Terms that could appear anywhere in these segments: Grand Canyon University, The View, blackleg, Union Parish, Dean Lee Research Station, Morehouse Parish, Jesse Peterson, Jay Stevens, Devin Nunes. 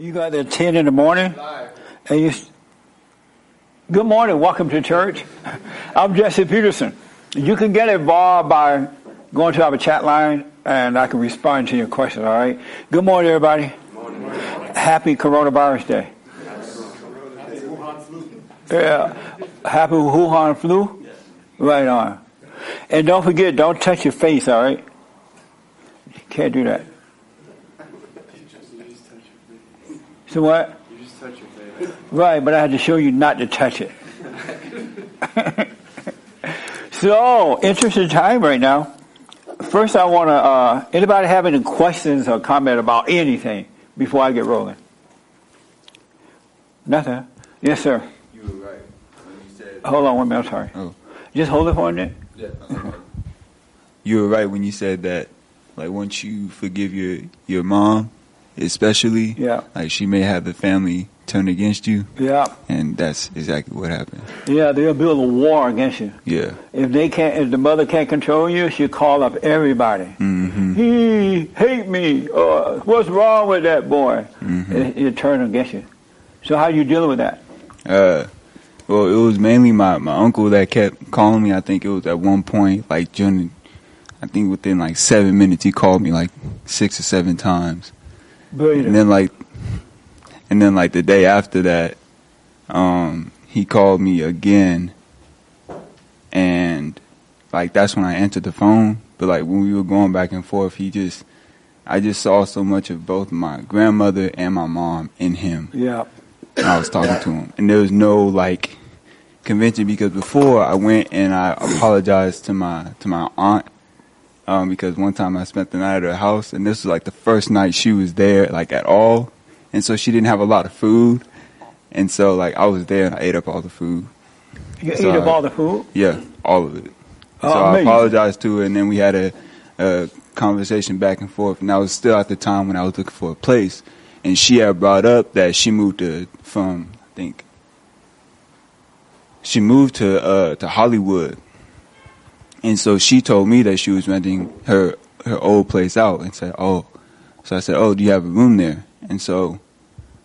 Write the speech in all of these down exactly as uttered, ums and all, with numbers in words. You got there at ten in the morning? And you, good morning. Welcome to church. I'm Jesse Peterson. You can get involved by going to our chat line, and I can respond to your question, all right? Good morning, everybody. Good morning. Happy Coronavirus Day. Yeah. Happy Wuhan flu? Yes. Right on. And don't forget, don't touch your face, all right? You can't do that. You just, you just touch your face. So what? You just touch your face. Right, but I had to show you not to touch it. So, interesting time right now. First, I want to, uh, anybody have any questions or comment about anything before I get rolling? Nothing? Yes, sir. Hold on one minute, I'm sorry. Oh. Just hold it for a minute. Yeah. You were right when you said that, like, once you forgive your, your mom, especially, yeah, like, she may have the family turn against you. Yeah. And that's exactly what happened. Yeah, they'll build a war against you. Yeah. If they can't, if the mother can't control you, she'll call up everybody. Mm-hmm. He hate me. Or, what's wrong with that boy? Mm-hmm. It, it'll turn against you. So how are you dealing with that? Uh... Well, it was mainly my, my uncle that kept calling me. I think it was at one point, like, during, I think within, like, seven minutes, he called me, like, six or seven times. Brilliant. And then, like, and then, like, the day after that, um, he called me again. And, like, that's when I answered the phone. But, like, when we were going back and forth, he just, I just saw so much of both my grandmother and my mom in him. Yeah. And I was talking to him. And there was no, like, convention, because before I went and I apologized to my to my aunt um, because one time I spent the night at her house, and this was like the first night she was there, like, at all, and so she didn't have a lot of food, and so, like, I was there and I ate up all the food. You so ate I, up all the food? Yeah, all of it. Oh, so amazing. I apologized to her, and then we had a, a conversation back and forth, and I was still at the time when I was looking for a place, and she had brought up that she moved to from I think. She moved to uh, to Hollywood, and so she told me that she was renting her her old place out, and said, "Oh," so I said, "Oh, do you have a room there?" And so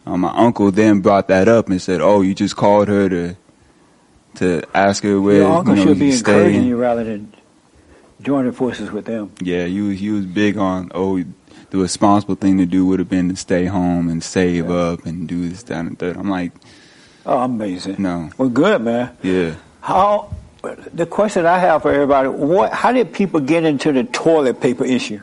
um, my uncle then brought that up and said, "Oh, you just called her to to ask her where." Your uncle, you know, should be encouraging you rather than joining forces with them. Yeah, he was he was big on, oh, the responsible thing to do would have been to stay home and save yeah. up and do this, that, and that. I'm like. Oh, amazing. No. Well, good, man. Yeah. How, the question I have for everybody, what, how did people get into the toilet paper issue?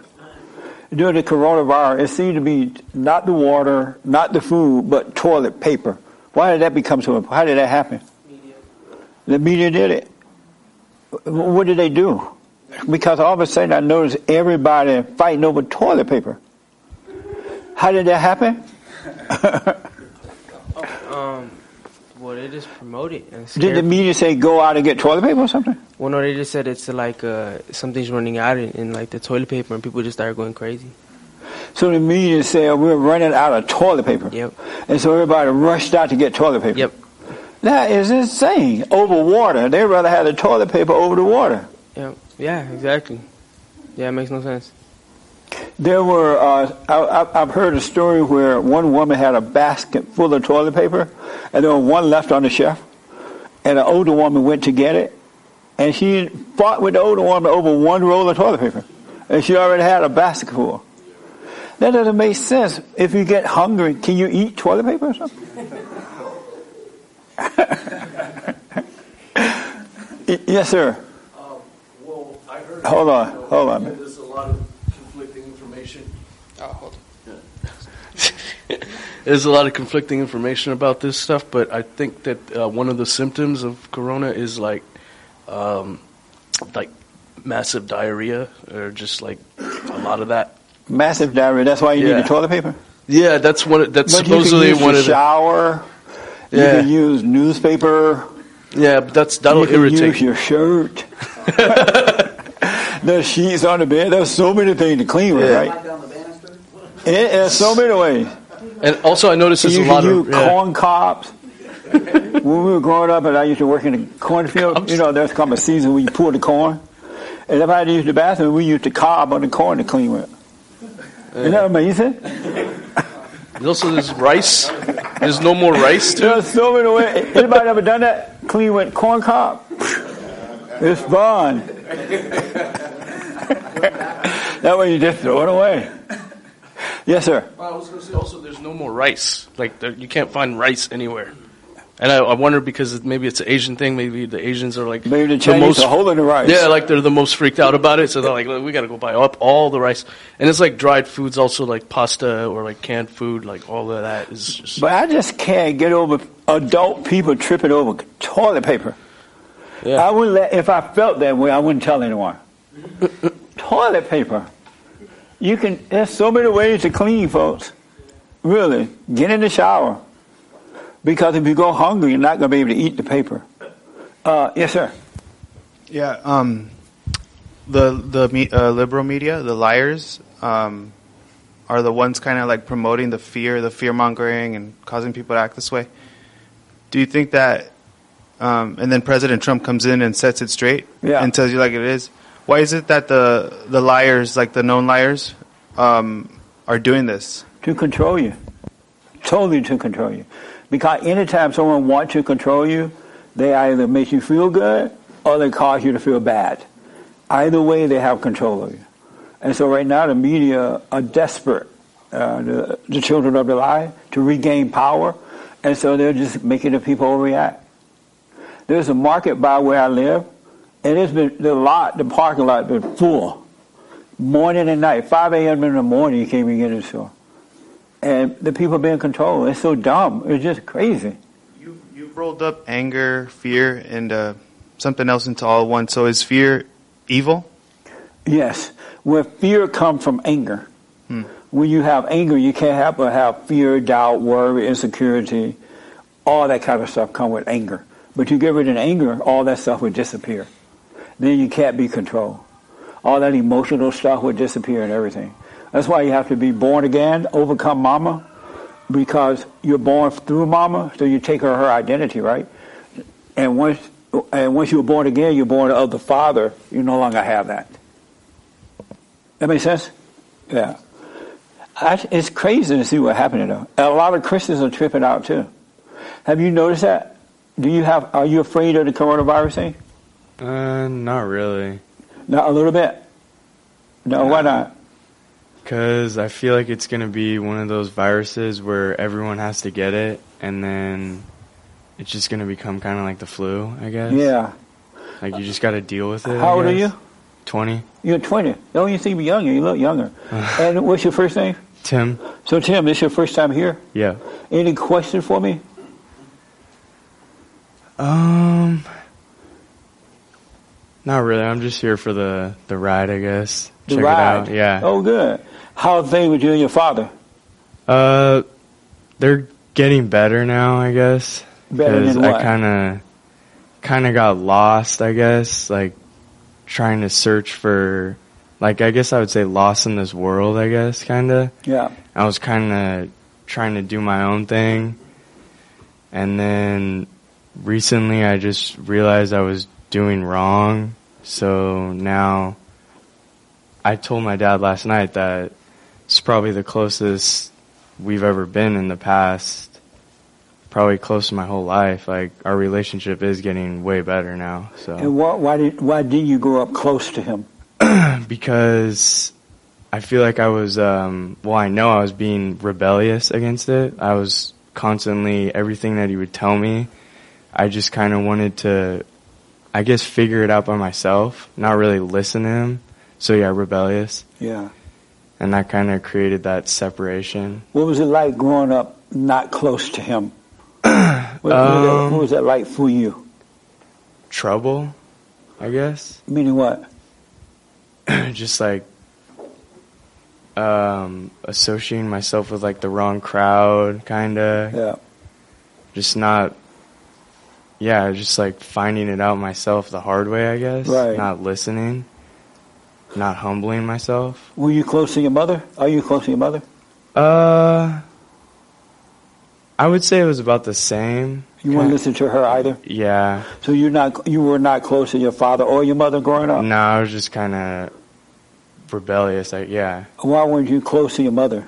During the coronavirus, it seemed to be not the water, not the food, but toilet paper. Why did that become so important? How did that happen? Media. The media did it. What did they do? Because all of a sudden I noticed everybody fighting over toilet paper. How did that happen? um... Well, they just promote it. And did the media say go out and get toilet paper or something? Well, no, they just said it's like uh, something's running out in, in like the toilet paper, and people just started going crazy. So the media said we're running out of toilet paper. Yep. And so everybody rushed out to get toilet paper. Yep. That is insane. Over water. They'd rather have the toilet paper over the water. Yep. Yeah, exactly. Yeah, it makes no sense. There were, uh, I, I've heard a story where one woman had a basket full of toilet paper, and there was one left on the shelf, and an older woman went to get it, and she fought with the older woman over one roll of toilet paper, and she already had a basket full. That doesn't make sense. If you get hungry, can you eat toilet paper or something? Yes, sir. Um, well, I heard hold on, know, hold on. There's a lot of conflicting information. Oh, hold on. Yeah. There's a lot of conflicting information about this stuff, but I think that uh, one of the symptoms of corona is like, um, like massive diarrhea, or just like a lot of that. Massive diarrhea. That's why you yeah. need the toilet paper. Yeah, that's one. Of, that's but supposedly you can use one of the shower. Yeah. You can use newspaper. Yeah, but that's that'll you can irritate. Use your shirt. The sheets on the bed. There's so many things to clean with, yeah. right? There's so many ways. And also, I noticed there's a lot of yeah. corn cobs. When we were growing up, and I used to work in the cornfield, cobs. You know, there's come a season where you pull the corn. And if I had to use the bathroom, we used the cob on the corn to clean with. Yeah. Isn't that amazing? There's also there's rice. There's no more rice too. There's so many ways. Anybody ever done that? Clean with corn cob. It's gone. That way you just throw it away. Yes, sir. Well, I was going to say also there's no more rice. Like there, you can't find rice anywhere. And I, I wonder because maybe it's an Asian thing. Maybe the Asians are like maybe the Chinese are holding the rice. Yeah, like they're the most freaked out about it. So they're like, we got to go buy up all the rice. And it's like dried foods, also like pasta or like canned food, like all of that is just. But I just can't get over adult people tripping over toilet paper. Yeah. I wouldn't let, if I felt that way, I wouldn't tell anyone. Toilet paper. You can. There's so many ways to clean, folks. Really, get in the shower. Because if you go hungry, you're not going to be able to eat the paper. Uh, yes, sir. Yeah, um, the the me, uh, liberal media, the liars, um, are the ones kind of like promoting the fear, the fear-mongering, and causing people to act this way. Do you think that, um, and then President Trump comes in and sets it straight yeah. and tells you like it is. Why is it that the the liars, like the known liars, um, are doing this? To control you. Totally to control you. Because anytime someone wants to control you, they either make you feel good or they cause you to feel bad. Either way, they have control of you. And so right now the media are desperate, uh, the, the children of the lie, to regain power. And so they're just making the people overreact. There's a market by where I live, and it's been the lot, the parking lot has been full. Morning and night, five a.m. in the morning you can't even get in the store. And the people being controlled. It's so dumb. It's just crazy. You you rolled up anger, fear, and uh, something else into all one. So is fear evil? Yes. Where fear comes from anger. Hmm. When you have anger, you can't help but have fear, doubt, worry, insecurity. All that kind of stuff come with anger. But you get rid of anger, all that stuff would disappear. Then you can't be controlled. All that emotional stuff would disappear and everything. That's why you have to be born again, overcome mama, because you're born through mama, so you take her her identity, right? And once and once you're born again, you're born of the Father, you no longer have that. That makes sense? Yeah. I, it's crazy to see what happened though. A lot of Christians are tripping out too. Have you noticed that? Do you have? Are you afraid of the coronavirus thing? Uh, not really. Not a little bit? No, no. Why not? Because I feel like it's going to be one of those viruses where everyone has to get it, and then it's just going to become kind of like the flu, I guess. Yeah. Like, you just got to deal with it. How old are you? twenty. You're twenty. Don't you seem younger? You look younger. And what's your first name? Tim. So, Tim, this is your first time here? Yeah. Any question for me? Um... Not really. I'm just here for the, the ride, I guess. The Check ride? It out. Yeah. Oh, good. How are things with you and your father? Uh, they're getting better now, I guess. Better than what? I kind of, kind of got lost, I guess. Like trying to search for, like I guess I would say, lost in this world. I guess kind of. Yeah. I was kind of trying to do my own thing, and then recently I just realized I was doing wrong, so now I told my dad last night that it's probably the closest we've ever been in the past, probably close to my whole life. Like, our relationship is getting way better now. So and what, why did why did you grow up close to him? Because I feel like I was um well I know I was being rebellious against it. I was constantly, everything that he would tell me, I just kind of wanted to, I guess, figure it out by myself, not really listen to him. So, yeah, rebellious. Yeah. And that kind of created that separation. What was it like growing up not close to him? what, um, what was that like for you? Trouble, I guess. Meaning what? Just like um, associating myself with like the wrong crowd, kind of. Yeah. Just not... Yeah, just like finding it out myself the hard way, I guess. Right. Not listening, not humbling myself. Were you close to your mother? Are you close to your mother? Uh, I would say it was about the same. You weren't listening to her either? Yeah. So you're not, you were not close to your father or your mother growing up? No, I was just kind of rebellious. Like, yeah. Why weren't you close to your mother?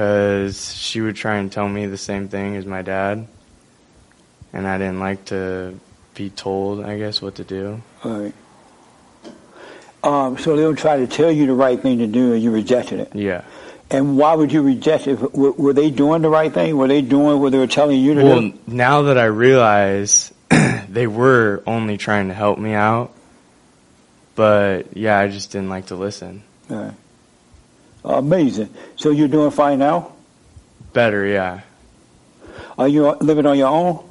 because she would try and tell me the same thing as my dad, and I didn't like to be told, I guess, what to do. All right. Um, so they would try to tell you the right thing to do, and you rejected it. Yeah. And why would you reject it? Were, were they doing the right thing? Were they doing what they were telling you to well, do? Well, now that I realize they were only trying to help me out, but, yeah, I just didn't like to listen. All right. Amazing. So you're doing fine now? Better, yeah. Are you living on your own?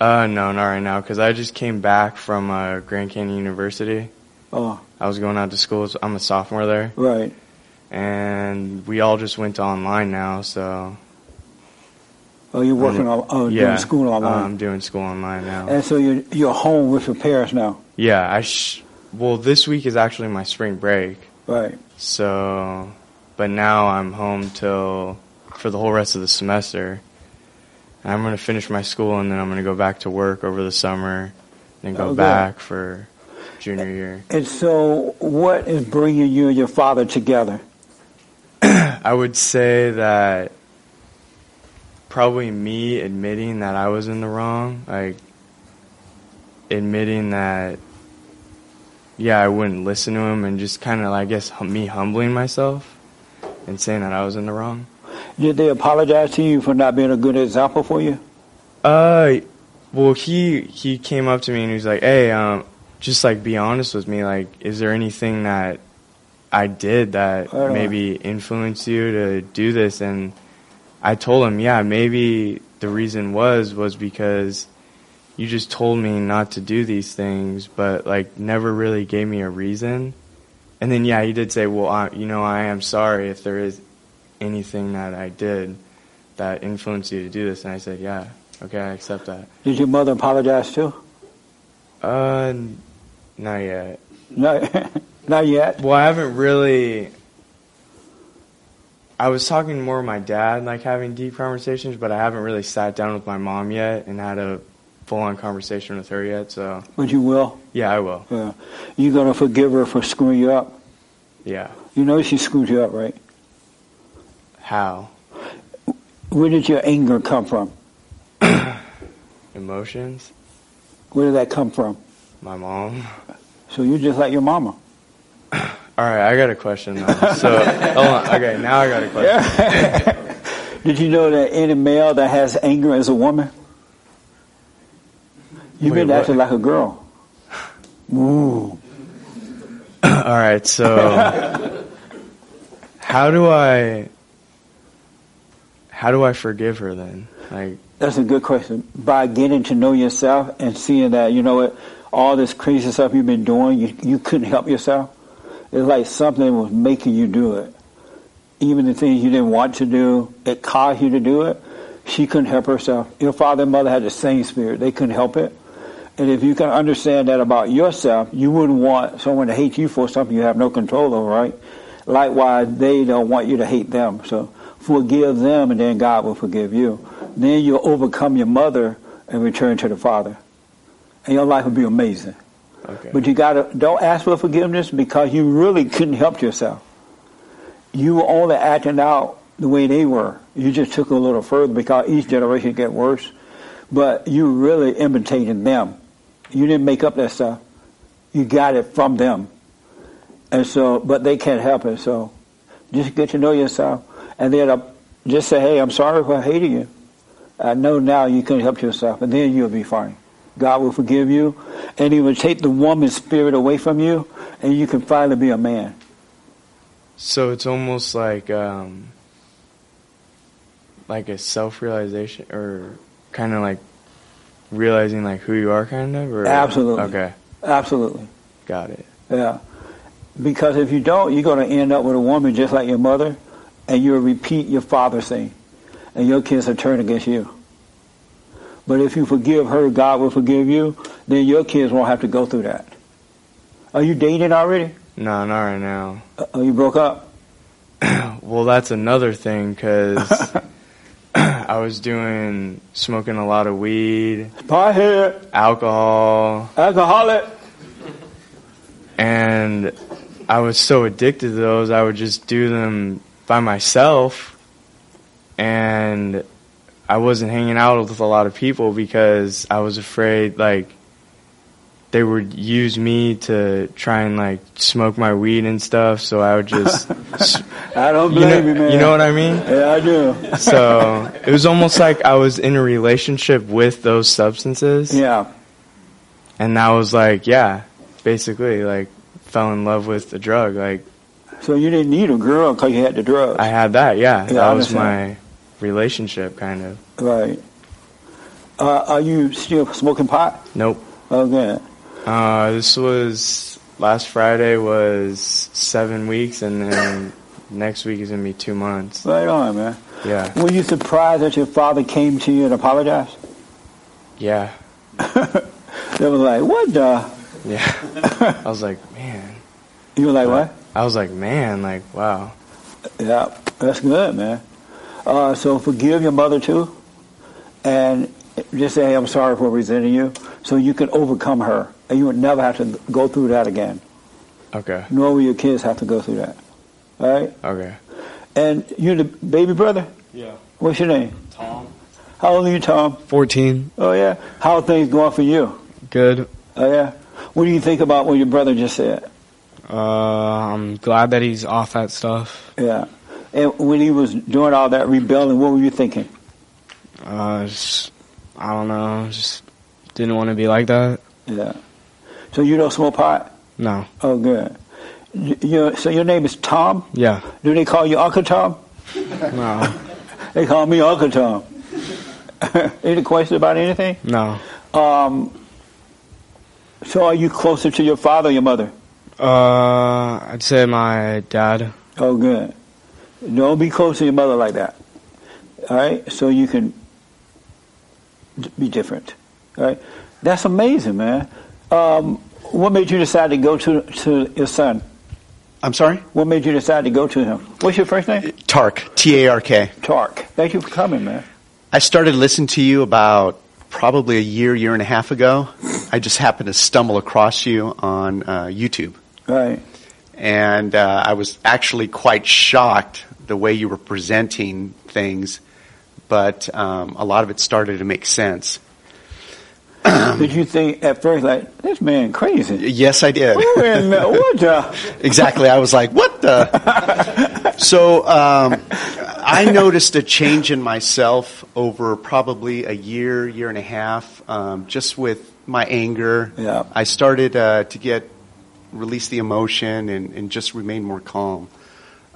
Uh, no, not right now, because I just came back from uh, Grand Canyon University. Oh. I was going out to school. So I'm a sophomore there. Right. And we all just went to online now, so. Oh, you're working on oh, yeah, doing school online. Uh, I'm doing school online now. And so you're you're home with your parents now. Yeah, I sh- well this week is actually my spring break. Right. So, but now I'm home till for the whole rest of the semester. And I'm gonna finish my school and then I'm gonna go back to work over the summer, and then go oh, back for junior year. And so, what is bringing you and your father together? I would say that probably me admitting that I was in the wrong, like admitting that, yeah, I wouldn't listen to him, and just kind of, I guess, me humbling myself and saying that I was in the wrong. Did they apologize to you for not being a good example for you? Uh, well, he he came up to me and he was like, hey, um, just like be honest with me, like, is there anything that I did that maybe influenced you to do this? And I told him, yeah, maybe the reason was was because you just told me not to do these things, but like never really gave me a reason. And then, yeah, he did say, well, I, you know, I am sorry if there is anything that I did that influenced you to do this. And I said, yeah, okay, I accept that. Did your mother apologize too? Uh, not yet. No. Not yet. Well, I haven't really. I was talking more with my dad, like having deep conversations, but I haven't really sat down with my mom yet and had a full-on conversation with her yet. So. But you will. Yeah, I will. Yeah. You gonna forgive her for screwing you up? Yeah. You know she screwed you up, right? How? Where did your anger come from? Emotions. Where did that come from? My mom. So you're just like your mama. All right, I got a question now. So, hold on. Okay, now I got a question. Did you know that any male that has anger is a woman? You've been acting like a girl. Ooh. All right, so how do I how do I forgive her then? Like that's a good question. By getting to know yourself and seeing that, you know what, all this crazy stuff you've been doing, you you couldn't help yourself. It's like something was making you do it. Even the things you didn't want to do, it caused you to do it. She couldn't help herself. Your father and mother had the same spirit. They couldn't help it. And if you can understand that about yourself, you wouldn't want someone to hate you for something you have no control over, right? Likewise, they don't want you to hate them. So forgive them, and then God will forgive you. Then you'll overcome your mother and return to the Father. And your life will be amazing. Okay. But you gotta don't ask for forgiveness because you really couldn't help yourself. You were only acting out the way they were. You just took it a little further because each generation get worse. But you really imitating them. You didn't make up that stuff. You got it from them. And so, but they can't help it. So, just get to know yourself, and then just say, "Hey, I'm sorry for hating you. I know now you couldn't help yourself," and then you'll be fine. God will forgive you, and He will take the woman's spirit away from you, and you can finally be a man. So it's almost like um, like a self-realization, or kind of like realizing like who you are, kind of? Or? Absolutely. Okay. Absolutely. Got it. Yeah. Because if you don't, you're going to end up with a woman just like your mother, and you'll repeat your father's thing, and your kids will turn against you. But if you forgive her, God will forgive you. Then your kids won't have to go through that. Are you dating already? No, not right now. Oh, you broke up? Well, that's another thing, because I was doing, smoking a lot of weed. Pothead. Alcohol. Alcoholic. And I was so addicted to those, I would just do them by myself. and I wasn't hanging out with a lot of people because I was afraid, like, they would use me to try and, like, smoke my weed and stuff, so I would just... I don't blame you, know, you, man. You know what I mean? Yeah, I do. So it was almost like I was in a relationship with those substances. Yeah. And I was like, yeah, basically, like, fell in love with the drug, like... So you didn't need a girl because you had the drugs. I had that, yeah. yeah that was my relationship, kind of. Right. Uh, are you still smoking pot? Nope. Okay. Uh, this was, last Friday was seven weeks, and then next week is going to be two months. Right on, man. Yeah. Were you surprised that your father came to you and apologized? Yeah. They were like, what the? Yeah. I was like, man. You were like, what? what? I was like, man, like, wow. Yeah, that's good, man. Uh, so forgive your mother, too, and just say, hey, I'm sorry for resenting you, so you can overcome her, and you would never have to go through that again. Okay. Nor will your kids have to go through that. All right? Okay. And you're the baby brother? Yeah. What's your name? Tom. How old are you, Tom? fourteen. Oh, yeah. How are things going for you? Good. Oh, yeah. What do you think about what your brother just said? Uh, I'm glad that he's off that stuff. Yeah. And when he was doing all that rebelling, what were you thinking? Uh, just, I don't know. Just didn't want to be like that. Yeah. So you don't smoke pot? No. Oh, good. You, so your name is Tom? Yeah. Do they call you Uncle Tom? No. They call me Uncle Tom. Any questions about anything? No. Um. So are you closer to your father or your mother? Uh, I'd say my dad. Oh, good. Don't be close to your mother like that. All right? So you can be different. All right? That's amazing, man. Um, what made you decide to go to, to your son? I'm sorry? What made you decide to go to him? What's your first name? Tark. T A R K. Tark. Thank you for coming, man. I started listening to you about probably a year, year and a half ago. I just happened to stumble across you on uh, YouTube. Right. And uh, I was actually quite shocked the way you were presenting things, but um, a lot of it started to make sense. Did you think at first, like, this man crazy? Yes, I did. When, uh, what the? Exactly. I was like, what the? So um, I noticed a change in myself over probably a year, year and a half, um, just with my anger. Yeah. I started uh, to get... release the emotion and, and just remain more calm.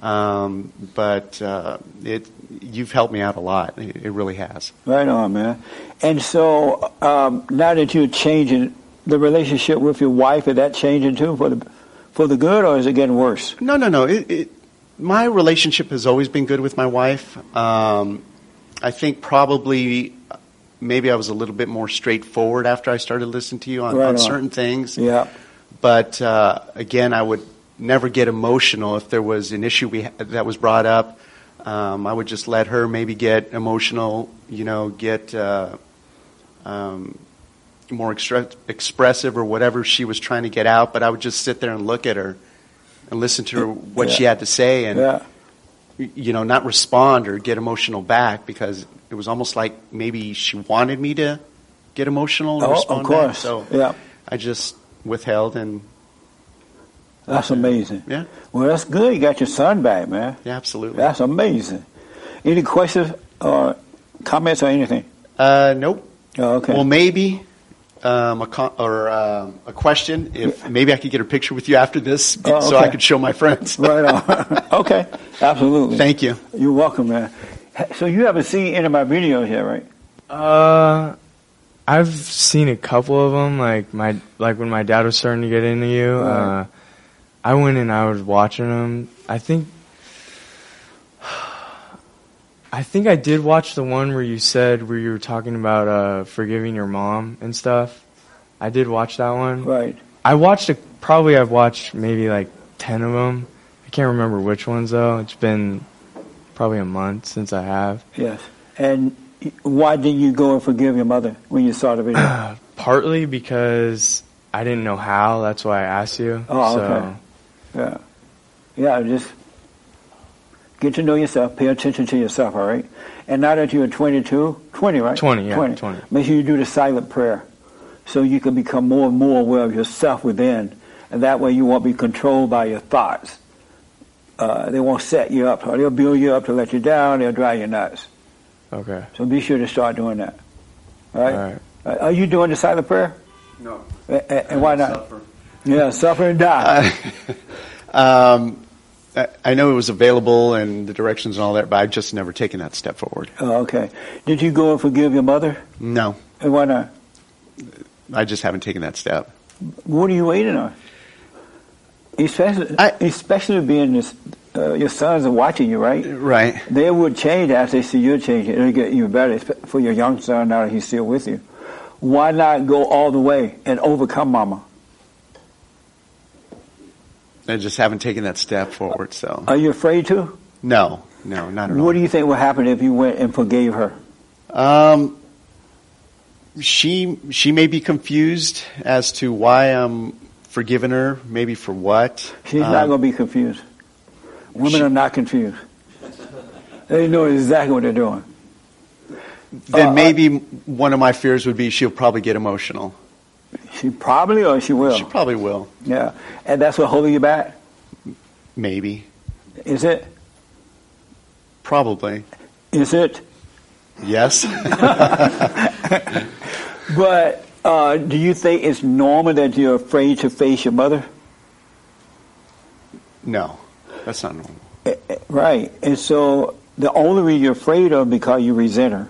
Um, but uh, it you've helped me out a lot. It, it really has. Right on, man. And so um, now that you're changing the relationship with your wife, is that changing too for the for the good, or is it getting worse? No, no, no. It, it, my relationship has always been good with my wife. Um, I think probably maybe I was a little bit more straightforward after I started listening to you on, right on. on certain things. Yeah. But, uh, again, I would never get emotional if there was an issue we ha- that was brought up. Um, I would just let her maybe get emotional, you know, get uh, um, more extre- expressive or whatever she was trying to get out. But I would just sit there and look at her and listen to her, what yeah. she had to say and, yeah. you know, not respond or get emotional back, because it was almost like maybe she wanted me to get emotional and oh, respond of course. Back. So yeah. I just... withheld and that's amazing. Yeah. Well, that's good. You got your son back, man. Yeah, absolutely. That's amazing. Any questions or comments or anything? Uh, nope. Oh, okay. Well, maybe um, a con- or uh, a question. If maybe I could get a picture with you after this, oh, okay. so I could show my friends. Right on. Okay. Absolutely. Thank you. You're welcome, man. So you haven't seen any of my videos yet, right? Uh. I've seen a couple of them, like my like when my dad was starting to get into you. Right. Uh, I went and I was watching them. I think, I think I did watch the one where you said where you were talking about uh, forgiving your mom and stuff. I did watch that one. Right. I watched a, probably I've watched maybe like ten of them. I can't remember which ones though. It's been probably a month since I have. Yes, and. Why didn't you go and forgive your mother when you saw the video? Uh, partly because I didn't know how. That's why I asked you. Oh, okay. So. Yeah. Yeah, just Get to know yourself. Pay attention to yourself, all right? And now that you're twenty-two, twenty, right? twenty, yeah, twenty. twenty. Make sure you do the silent prayer so you can become more and more aware of yourself within. And that way you won't be controlled by your thoughts. Uh, they won't set you up. Or they'll build you up to let you down. They'll drive you nuts. Okay. So be sure to start doing that. All right? All right. Uh, are you doing the silent prayer? No. A- a- and why not? Suffer. Yeah, suffer and die. Uh, um... I know it was available and the directions and all that, but I've just never taken that step forward. Oh, okay. Did you go and forgive your mother? No. And why not? I just haven't taken that step. What are you waiting on? Especially, I, especially being this, uh, your sons are watching you, right? Right. They would change as they see you change. It'll get you better for your young son now that he's still with you. Why not go all the way and overcome Mama? I just haven't taken that step forward, so. Are you afraid to? No, no, not at all. What do you think would happen if you went and forgave her? Um, she she may be confused as to why I'm forgiving her, maybe for what. She's um, not going to be confused. Women she, are not confused. They know exactly what they're doing. Then uh, maybe uh, one of my fears would be she'll probably get emotional. She probably or she will? She probably will. Yeah. And that's what holding you back? Maybe. Is it? Probably. Is it? Yes. But uh, do you think it's normal that you're afraid to face your mother? No. That's not normal. Right. And so the only reason you're afraid of is because you resent her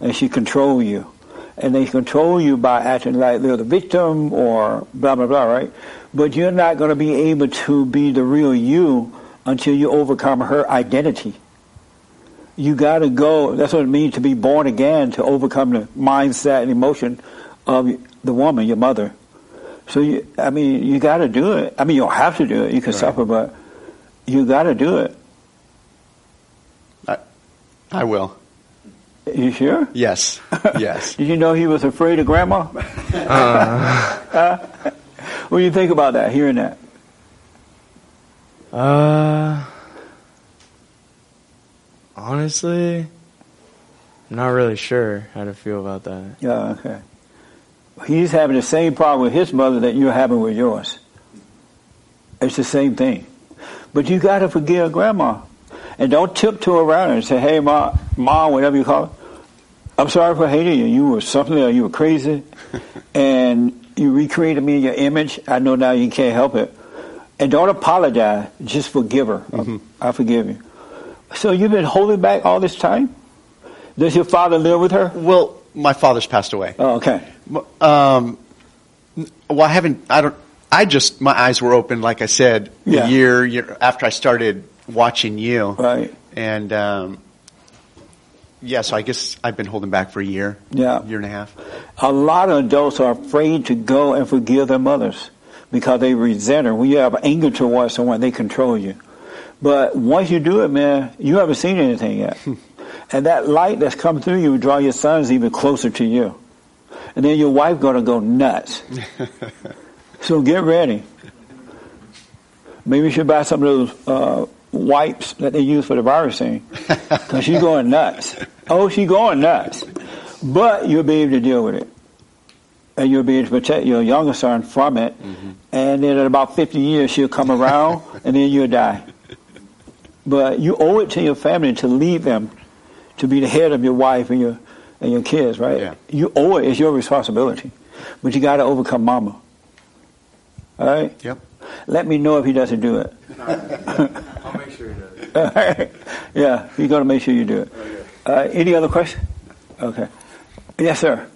and she controls you. And they control you by acting like they're the victim or blah, blah, blah, right? But you're not going to be able to be the real you until you overcome her identity. You got to go. That's what it means to be born again, to overcome the mindset and emotion of the woman, your mother. So, you, I mean, you got to do it. I mean, you don't have to do it. You can right. suffer, but you got to do it. I, I will. You sure? Yes. Yes. Did you know he was afraid of Grandma? Uh, uh, what do you think about that? Hearing that? Uh, honestly, I'm not really sure how to feel about that. Yeah. Okay. He's having the same problem with his mother that you're having with yours. It's the same thing, but you got to forgive Grandma. And don't tiptoe around her and say, hey, Ma, Ma, whatever you call it, I'm sorry for hating you. You were something or you were crazy. And you recreated me in your image. I know now you can't help it. And don't apologize. Just forgive her. Mm-hmm. I forgive you. So you've been holding back all this time? Does your father live with her? Well, my father's passed away. Oh, okay. Um, well, I haven't, I don't, I just, my eyes were open, like I said, yeah. a year, year after I started watching you, right? And um, yeah, so I guess I've been holding back for a year, yeah, year and a half. A lot of adults are afraid to go and forgive their mothers because they resent her. When you have anger towards someone, they control you. But once you do it, man, you haven't seen anything yet, and that light that's come through you will draw your sons even closer to you, and then your wife's gonna go nuts. So get ready. Maybe you should buy some of those. Uh, wipes that they use for the virusing, because she's going nuts. Oh, she's going nuts. But you'll be able to deal with it. And you'll be able to protect your younger son from it. Mm-hmm. And then in about fifty years, she'll come around, and then you'll die. But you owe it to your family to lead them to be the head of your wife and your and your kids, right? Yeah. You owe it. It's your responsibility. But you got to overcome Mama. All right? Yep. Let me know if he doesn't do it. I'll make sure he does. All right. Yeah, you're going to make sure you do it. Uh, any other question? Okay. Yes, sir.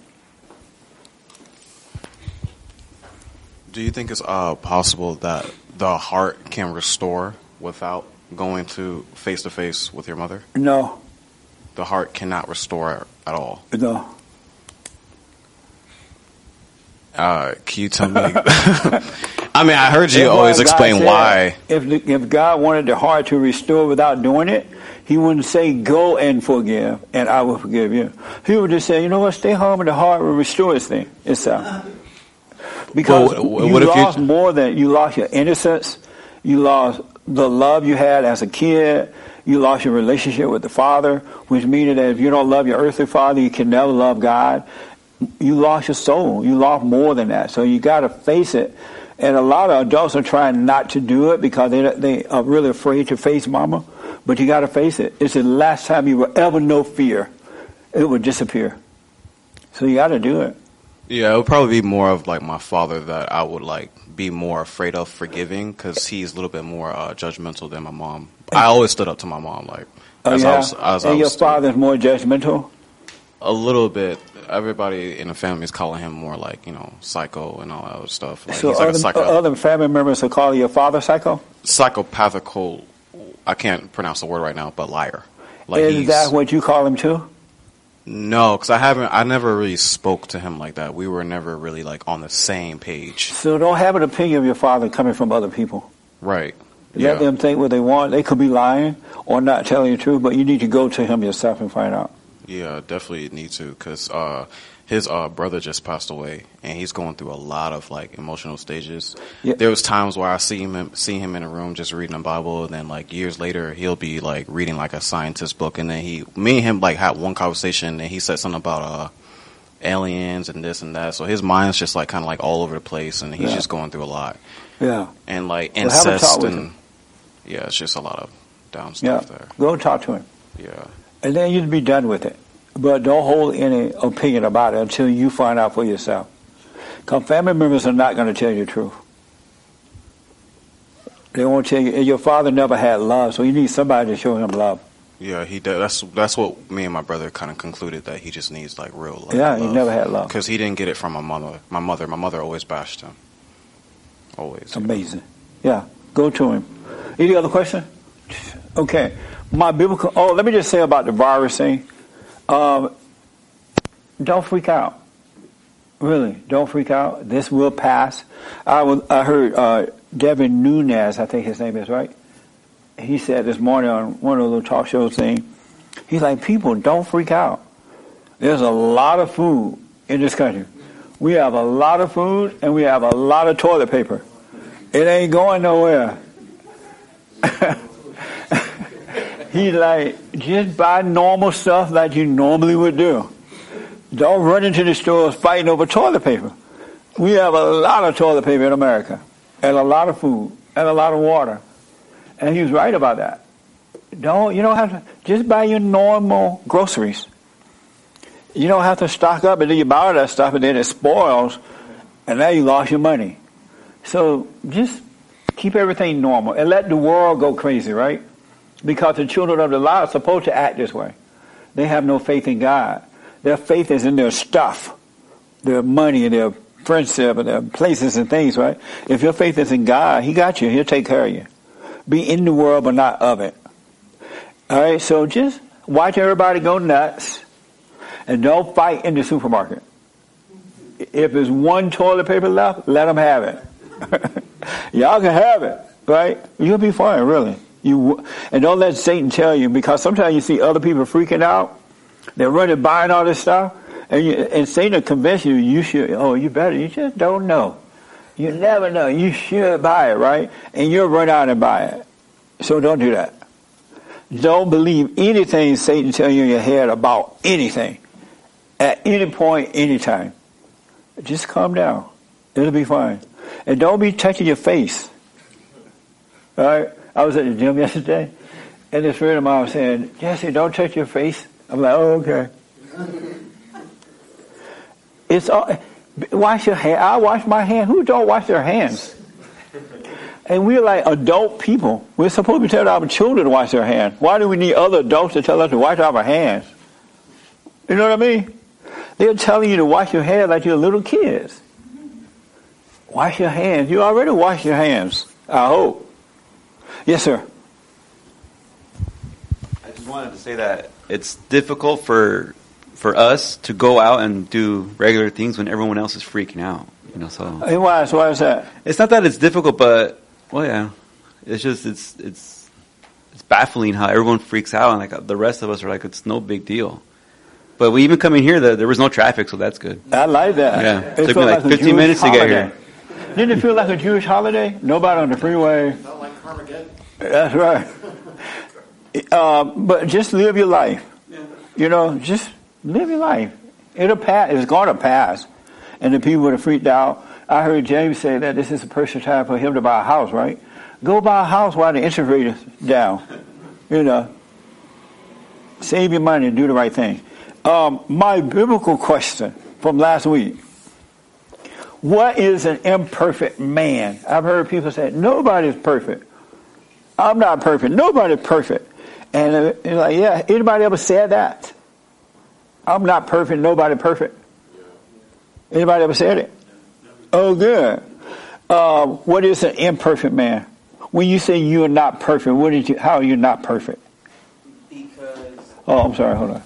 Do you think it's uh, possible that the heart can restore without going to face-to-face with your mother? No. The heart cannot restore at all? No. Uh, can you tell me? I mean, I heard you if always explain said, why. If the, if God wanted the heart to restore without doing it, He wouldn't say, go and forgive, and I will forgive you. He would just say, you know what, stay home and the heart will restore its thing, itself. Because well, what, what you lost more than, you lost your innocence, you lost the love you had as a kid, you lost your relationship with the Father, which means that if you don't love your earthly father, you can never love God. You lost your soul. You lost more than that. So you got to face it. And a lot of adults are trying not to do it because they they are really afraid to face mama. But you got to face it. It's the last time you will ever know fear. It will disappear. So you got to do it. Yeah, it would probably be more of like my father that I would like be more afraid of forgiving because he's a little bit more uh, judgmental than my mom. I always stood up to my mom. Like, oh, as yeah. I was, as and I was your father's more judgmental? A little bit. Everybody in the family is calling him more like, you know, psycho and all that other stuff. Like, so he's like other, a psycho. Other family members are calling your father psycho? Psychopathical. I can't pronounce the word right now, but liar. Like is that what you call him too? No, because I haven't. I never really spoke to him like that. We were never really like on the same page. So don't have an opinion of your father coming from other people. Right. Yeah. Let them think what they want. They could be lying or not telling the truth, but you need to go to him yourself and find out. Yeah, definitely need to, because uh, his uh, brother just passed away, and he's going through a lot of like emotional stages. Yeah. There was times where I see him see him in a room just reading the Bible, and then like years later he'll be like reading like a scientist book, and then he, me and him like had one conversation, and he said something about uh, aliens and this and that. So his mind's just like kind of like all over the place, and he's yeah. just going through a lot. Yeah, and like incest well, and yeah, it's just a lot of down stuff yeah. there. Go talk to him. Yeah. And then you'd be done with it. But don't hold any opinion about it until you find out for yourself. Because family members are not going to tell you the truth. They won't tell you. And your father never had love, so you need somebody to show him love. Yeah, he did. That's that's what me and my brother kind of concluded, that he just needs like real love. Yeah, he never had love. Because he didn't get it from my mother. My mother my mother always bashed him. Always. Amazing. Yeah, go to him. Any other question? Okay. My biblical, oh, let me just say about the virus thing. Um, don't freak out. Really, don't freak out. This will pass. I was, I heard uh, Devin Nunes, I think his name is, right? He said this morning on one of the little talk show thing, he's like, people, don't freak out. There's a lot of food in this country. We have a lot of food and we have a lot of toilet paper. It ain't going nowhere. He like, just buy normal stuff like you normally would do. Don't run into the stores fighting over toilet paper. We have a lot of toilet paper in America, and a lot of food, and a lot of water. And he was right about that. Don't, you don't have to, just buy your normal groceries. You don't have to stock up, and then you buy all that stuff, and then it spoils, and now you lost your money. So just keep everything normal, and let the world go crazy, right? Because the children of the light are supposed to act this way. They have no faith in God. Their faith is in their stuff, their money and their friendship and their places and things, right? If your faith is in God, he got you. He'll take care of you. Be in the world, but not of it. All right, so just watch everybody go nuts and don't fight in the supermarket. If there's one toilet paper left, let them have it. Y'all can have it, right? You'll be fine, really. You, and don't let Satan tell you, because sometimes you see other people freaking out. They're running, buying all this stuff. And, you, and Satan will convince you, you should, oh, you better, you just don't know. You never know. You should buy it, right? And you'll run out and buy it. So don't do that. Don't believe anything Satan tells you in your head about anything. At any point, any time. Just calm down. It'll be fine. And don't be touching your face. All right? I was at the gym yesterday, and this friend of mine was saying, Jesse, don't touch your face. I'm like, oh, okay. It's all, wash your hand. I wash my hand. Who don't wash their hands? And we're like adult people. We're supposed to be telling our children to wash their hands. Why do we need other adults to tell us to wash our hands? You know what I mean? They're telling you to wash your hands like you're little kids. Wash your hands. You already wash your hands, I hope. Yes, sir. I just wanted to say that it's difficult for for us to go out and do regular things when everyone else is freaking out. You know, so why? So why is that? It's not that it's difficult, but well, yeah, it's just it's it's it's baffling how everyone freaks out, and like the rest of us are like, it's no big deal. But we even coming here, the, there was no traffic, so that's good. I like that. Yeah, it, it took me like, like fifteen minutes holiday. to get here. Didn't it feel like a Jewish holiday? Nobody on the freeway. It felt like Armageddon. That's right. Uh, but just live your life. Yeah. You know, just live your life. It'll pass. It's going to pass. And the people would have freaked out. I heard James say that this is the perfect time for him to buy a house, right? Go buy a house while the interest rate is down. You know, save your money and do the right thing. Um, my biblical question from last week. What is an imperfect man? I've heard people say, nobody's perfect. I'm not perfect. Nobody's perfect. And uh, it's like, yeah, anybody ever said that? I'm not perfect. Nobody perfect. Anybody ever said it? Oh, good. Uh, what is an imperfect man? When you say you are not perfect, what did you? How are you not perfect? Because. Oh, I'm sorry. Hold on.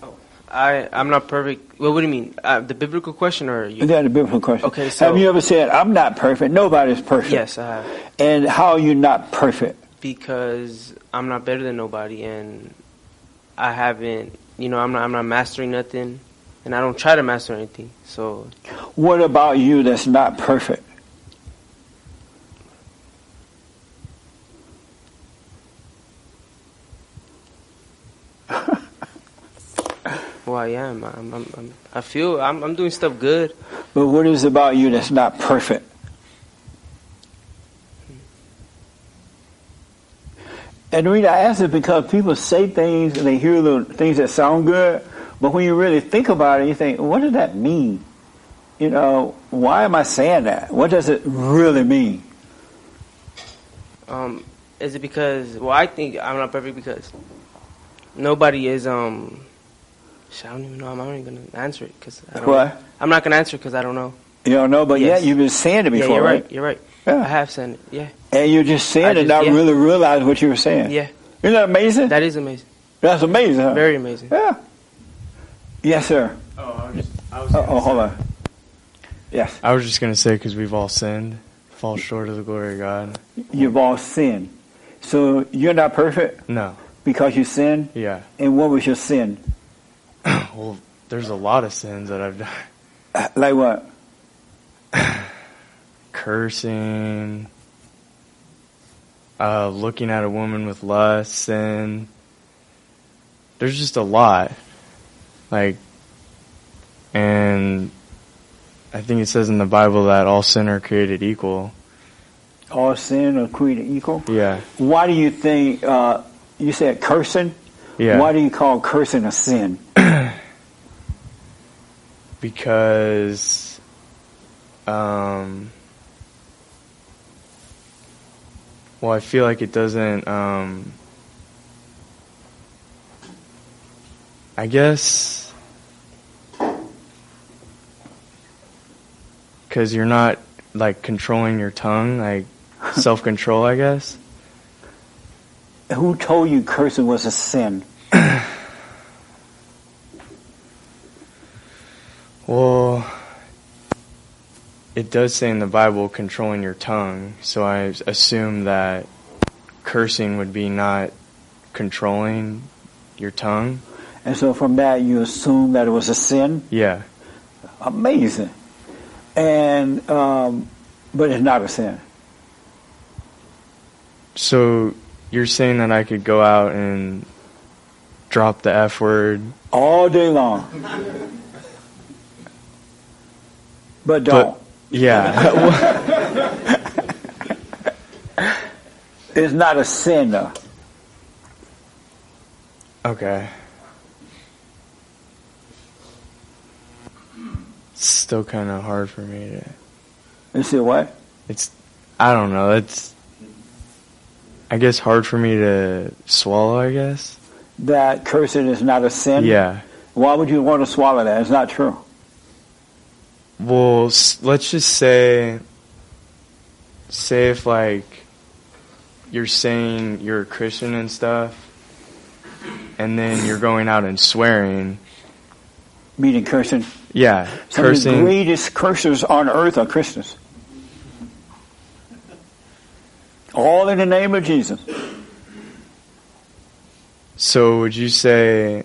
I I'm not perfect. Well, what do you mean? Uh, the biblical question, or you? Yeah, the biblical question. Okay. So have you ever said, "I'm not perfect. Nobody's perfect"? Yes, I have. And how are you not perfect? Because I'm not better than nobody, and I haven't. You know, I'm not. I'm not mastering nothing, and I don't try to master anything. So. What about you? That's not perfect. Well, I am. I'm, I'm, I'm, I feel I'm, I'm doing stuff good. But what is about you that's not perfect? And the reason I ask is because people say things and they hear little things that sound good, but when you really think about it, you think, what does that mean? You know, why am I saying that? What does it really mean? Um, is it because? Well, I think I'm not perfect because nobody is. Um. I don't even know. I'm not even gonna answer it because what I'm not gonna answer because I don't know. You don't know, but yes. Yeah, you've been saying it before, yeah, you're right? right? You're right. Yeah. I have said it. Yeah. And you're just saying I it, just, not yeah. really realize what you were saying. Yeah. Isn't that amazing? That is amazing. That's amazing. Huh? Very amazing. Yeah. Yes, sir. Oh, I was. Just, I was oh, oh hold on. Yes. I was just gonna say because we've all sinned, fall short of the glory of God. You've all sinned, so you're not perfect. No. Because you sinned. Yeah. And what was your sin? Well, there's a lot of sins that I've done. Like what? Cursing. Uh, looking at a woman with lust. Sin. There's just a lot. Like, and I think it says in the Bible that all sin are created equal. All sin are created equal? Yeah. Why do you think, uh, you said cursing? Yeah. Why do you call cursing a sin? Because um, well, I feel like it doesn't um, I guess because you're not like controlling your tongue, like self-control, I guess. Who told you cursing was a sin? Well, it does say in the Bible, controlling your tongue. So I assume that cursing would be not controlling your tongue. And so from that, you assume that it was a sin? Yeah. Amazing. And, um, but it's not a sin. So you're saying that I could go out and drop the F word? All day long. But don't. But, yeah. It's not a sin, though. Okay. It's still kind of hard for me to... You see what? It's... I don't know. It's... I guess hard for me to swallow, I guess. That cursing is not a sin? Yeah. Why would you want to swallow that? It's not true. Well, let's just say, say if, like, you're saying you're a Christian and stuff, and then you're going out and swearing. Meaning cursing? Yeah, some cursing. Some of the greatest cursers on earth are Christians. All in the name of Jesus. So would you say,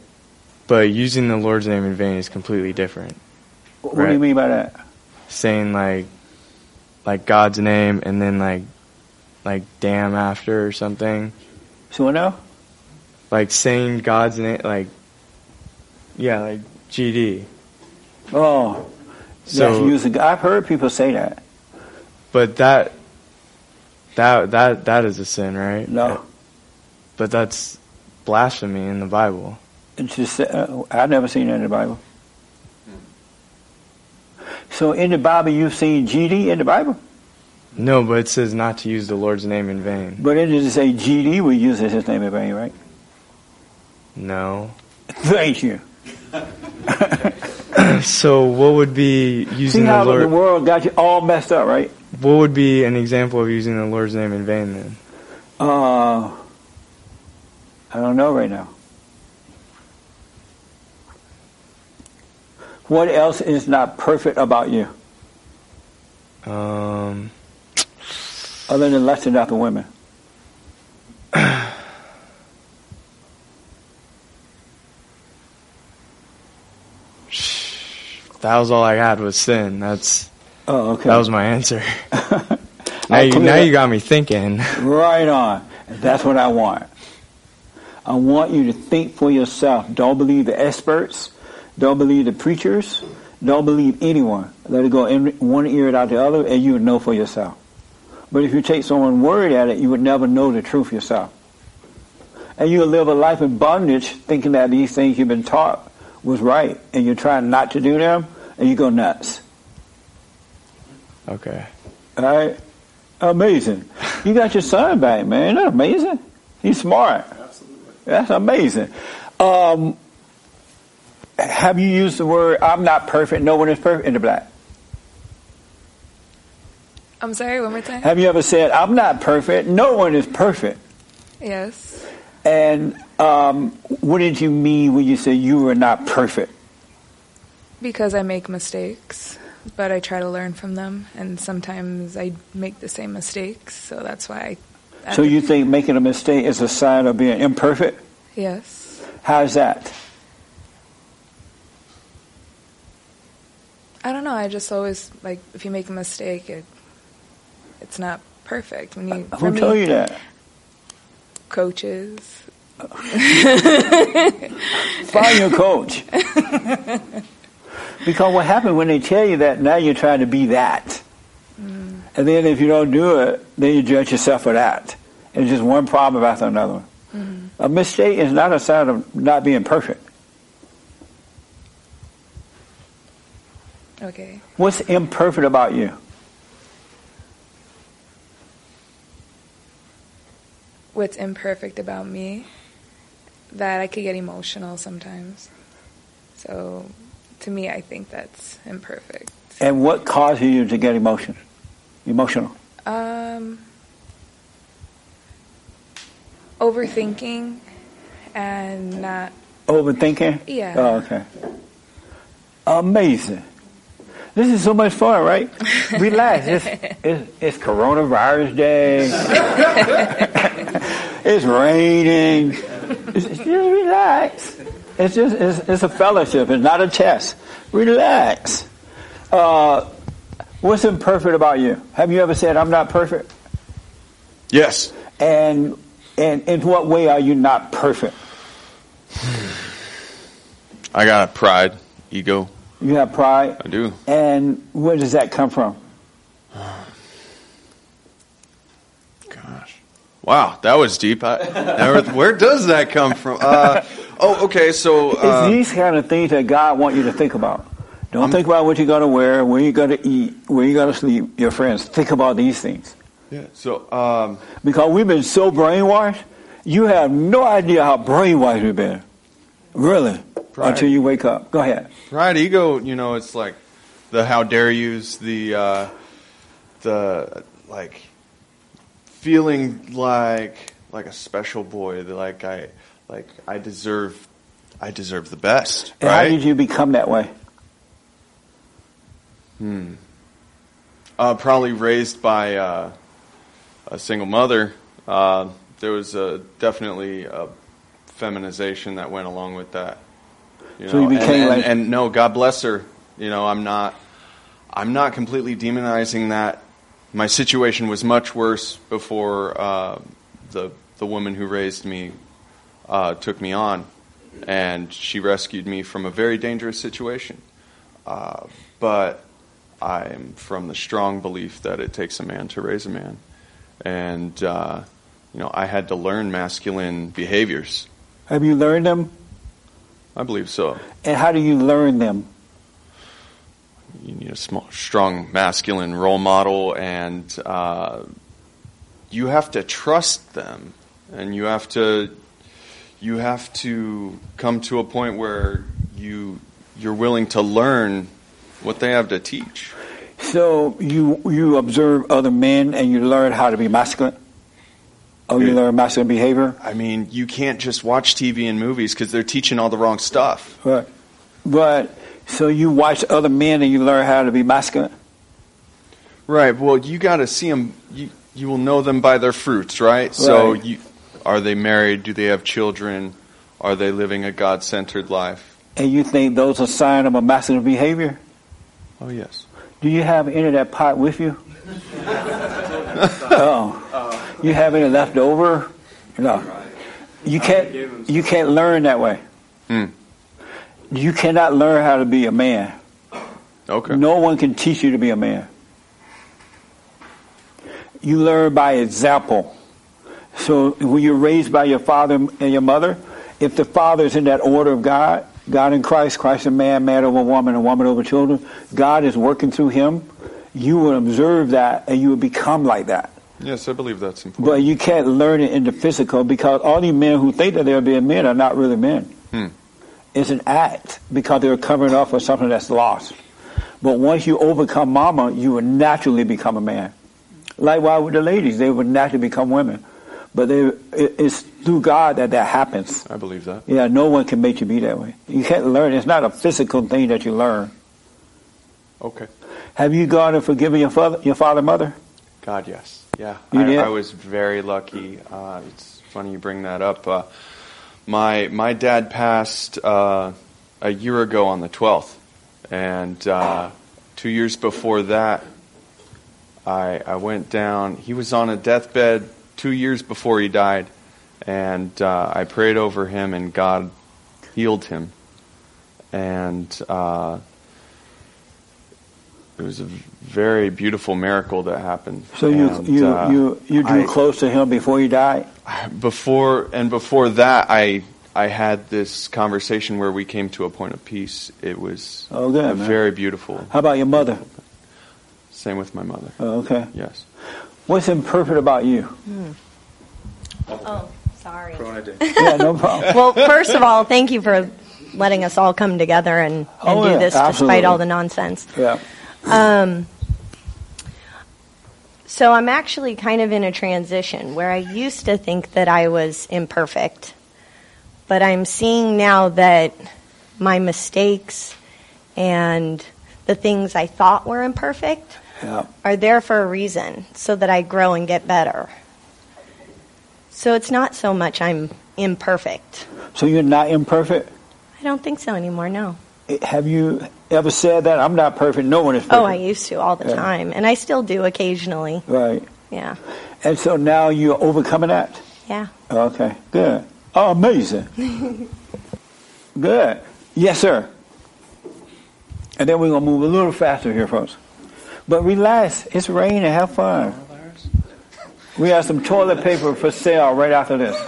but using the Lord's name in vain is completely different? What right? do you mean by that? Saying like, like God's name and then like, like damn after or something. So no? like saying God's name, like, yeah, like G D. Oh, so yes, using, I've heard people say that. But that, that that that is a sin, right? No. But that's blasphemy in the Bible. It's just, uh, I've never seen that in the Bible. So in the Bible, you've seen G D in the Bible? No, but it says not to use the Lord's name in vain. But it doesn't say G D we use his name in vain, right? No. Thank you. So what would be using See how the, Lord... the world got you all messed up, right? What would be an example of using the Lord's name in vain then? Uh, I don't know right now. What else is not perfect about you? Um, Other than lusting after women. That was all I had was sin. That's oh, okay. That was my answer. now you, now you got me thinking. Right on. That's what I want. I want you to think for yourself. Don't believe the experts. Don't believe the preachers. Don't believe anyone. Let it go in one ear and out the other, and you would know for yourself. But if you take someone's word at it, you would never know the truth yourself. And you'll live a life in bondage thinking that these things you've been taught was right, and you're trying not to do them, and you go nuts. Okay. All right? Amazing. You got your son back, man. Isn't that amazing? He's smart. Absolutely. That's amazing. Um, have you used the word, I'm not perfect, no one is perfect, in the black? I'm sorry, one more time? Have you ever said, I'm not perfect, no one is perfect? Yes. And um, what did you mean when you said you were not perfect? Because I make mistakes, but I try to learn from them, and sometimes I make the same mistakes, so that's why I... I so you think making a mistake is a sign of being imperfect? Yes. How's that? I don't know, I just always, like, if you make a mistake, it, it's not perfect. When you, who told you that? Coaches. Find your coach. Because what happens when they tell you that, now you're trying to be that. Mm. And then if you don't do it, then you judge yourself for that. And it's just one problem after another one. Mm. A mistake is not a sign of not being perfect. Okay. What's imperfect about you? What's imperfect about me, that I could get emotional sometimes. So, to me, I think that's imperfect. And what causes you to get emotion? emotional? Um, overthinking and not... Overthinking? Yeah. Oh, okay. Amazing. This is so much fun, right? Relax. It's, it's, it's coronavirus day. It's raining. It's, it's just relax. It's just it's, it's a fellowship. It's not a test. Relax. Uh, what's imperfect about you? Have you ever said, I'm not perfect? Yes. And and in what way are you not perfect? I got pride, ego. You have pride? I do. And where does that come from? Gosh. Wow, that was deep. I, never, where does that come from? Uh, oh, okay, so... Uh, it's these kind of things that God wants you to think about. Don't I'm, think about what you're going to wear, where you're going to eat, where you're going to sleep, your friends. Think about these things. Yeah, so... Um, because we've been so brainwashed, you have no idea how brainwashed we've been. Really. Pride. Until you wake up. Go ahead. Pride, ego, you know, it's like the how dare yous, the, uh, the like, feeling like like a special boy, like I like I deserve I deserve the best. And right? How did you become that way? Hmm. Uh, probably raised by uh, a single mother. Uh, there was a, definitely a feminization that went along with that. You so know, you became and, like, and, and no, God bless her. You know, I'm not, I'm not completely demonizing that. My situation was much worse before uh, the the woman who raised me uh, took me on, and she rescued me from a very dangerous situation. Uh, but I'm from the strong belief that it takes a man to raise a man. And, uh, you know, I had to learn masculine behaviors. Have you learned them? I believe so. And how do you learn them? You need a small, strong, masculine role model, and uh, you have to trust them, and you have to you have to come to a point where you you're willing to learn what they have to teach. So you you observe other men, and you learn how to be masculine. Oh, you learn masculine behavior? I mean, you can't just watch T V and movies because they're teaching all the wrong stuff. Right. But, so you watch other men and you learn how to be masculine? Right. Well, you got to see them. You, you will know them by their fruits, right? right. So, you, are they married? Do they have children? Are they living a God-centered life? And you think those are signs of a masculine behavior? Oh, yes. Do you have any of that pot with you? Oh. You have any left over? No. You can't, you can't learn that way. Hmm. You cannot learn how to be a man. Okay. No one can teach you to be a man. You learn by example. So when you're raised by your father and your mother, if the father is in that order of God, God in Christ, Christ in man, man over woman, and woman over children, God is working through him, you will observe that and you will become like that. Yes, I believe that's important. But you can't learn it in the physical because all these men who think that they're being men are not really men. Hmm. It's an act because they're covering up for something that's lost. But once you overcome mama, you will naturally become a man. Likewise with the ladies, they will naturally become women. But they, it's through God that that happens. I believe that. Yeah, no one can make you be that way. You can't learn. It's not a physical thing that you learn. Okay. Have you gone and forgiven your father, your father and mother? God, yes. Yeah, I, I was very lucky. Uh, it's funny you bring that up. Uh, my my dad passed uh, a year ago on the twelfth, and uh, two years before that, I I went down. He was on a deathbed two years before he died, and uh, I prayed over him, and God healed him. And uh, it was a very beautiful miracle that happened. So you and, you, uh, you you drew I, close to him before you died? Before and before that, I I had this conversation where we came to a point of peace. It was oh, good, a man. very beautiful. How about your mother? Same with my mother. Oh, okay. Yes. What's imperfect about you? Hmm. Oh, sorry. Yeah, no problem. Well, first of all, thank you for letting us all come together and, and oh, do yeah, this absolutely. Despite all the nonsense. Yeah. Um, so I'm actually kind of in a transition where I used to think that I was imperfect, but I'm seeing now that my mistakes and the things I thought were imperfect yeah. are there for a reason, so that I grow and get better. So it's not so much I'm imperfect. So you're not imperfect? I don't think so anymore, no. Have you ever said that? I'm not perfect. No one is perfect. Oh, I used to all the yeah. time. And I still do occasionally. Right. Yeah. And so now you're overcoming that? Yeah. Okay. Good. Oh, amazing. Good. Yes, sir. And then we're going to move a little faster here, folks. But relax. It's raining. Have fun. We have some toilet paper for sale right after this.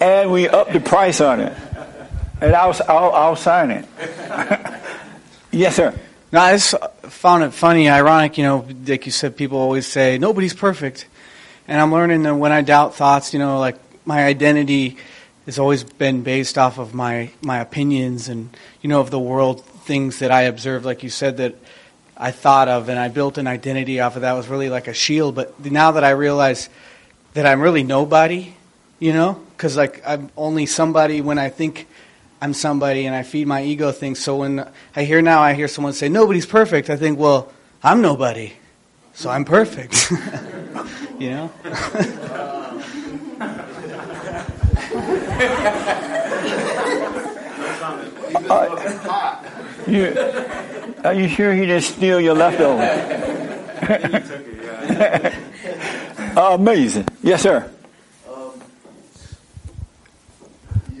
And we up the price on it. And I'll, I'll, I'll sign it. Yes, sir. No, I just found it funny, ironic, you know, like you said, people always say, nobody's perfect. And I'm learning that when I doubt thoughts, you know, like my identity has always been based off of my, my opinions and, you know, of the world, things that I observed, like you said, that I thought of and I built an identity off of that. It was really like a shield. But now that I realize that I'm really nobody, you know, because like I'm only somebody when I think I'm somebody and I feed my ego things. So when I hear now, I hear someone say, nobody's perfect. I think, well, I'm nobody, so I'm perfect. You know? uh, you, are you sure he didn't steal your leftover? I think he took it, yeah. Amazing. Yes, sir. Uh,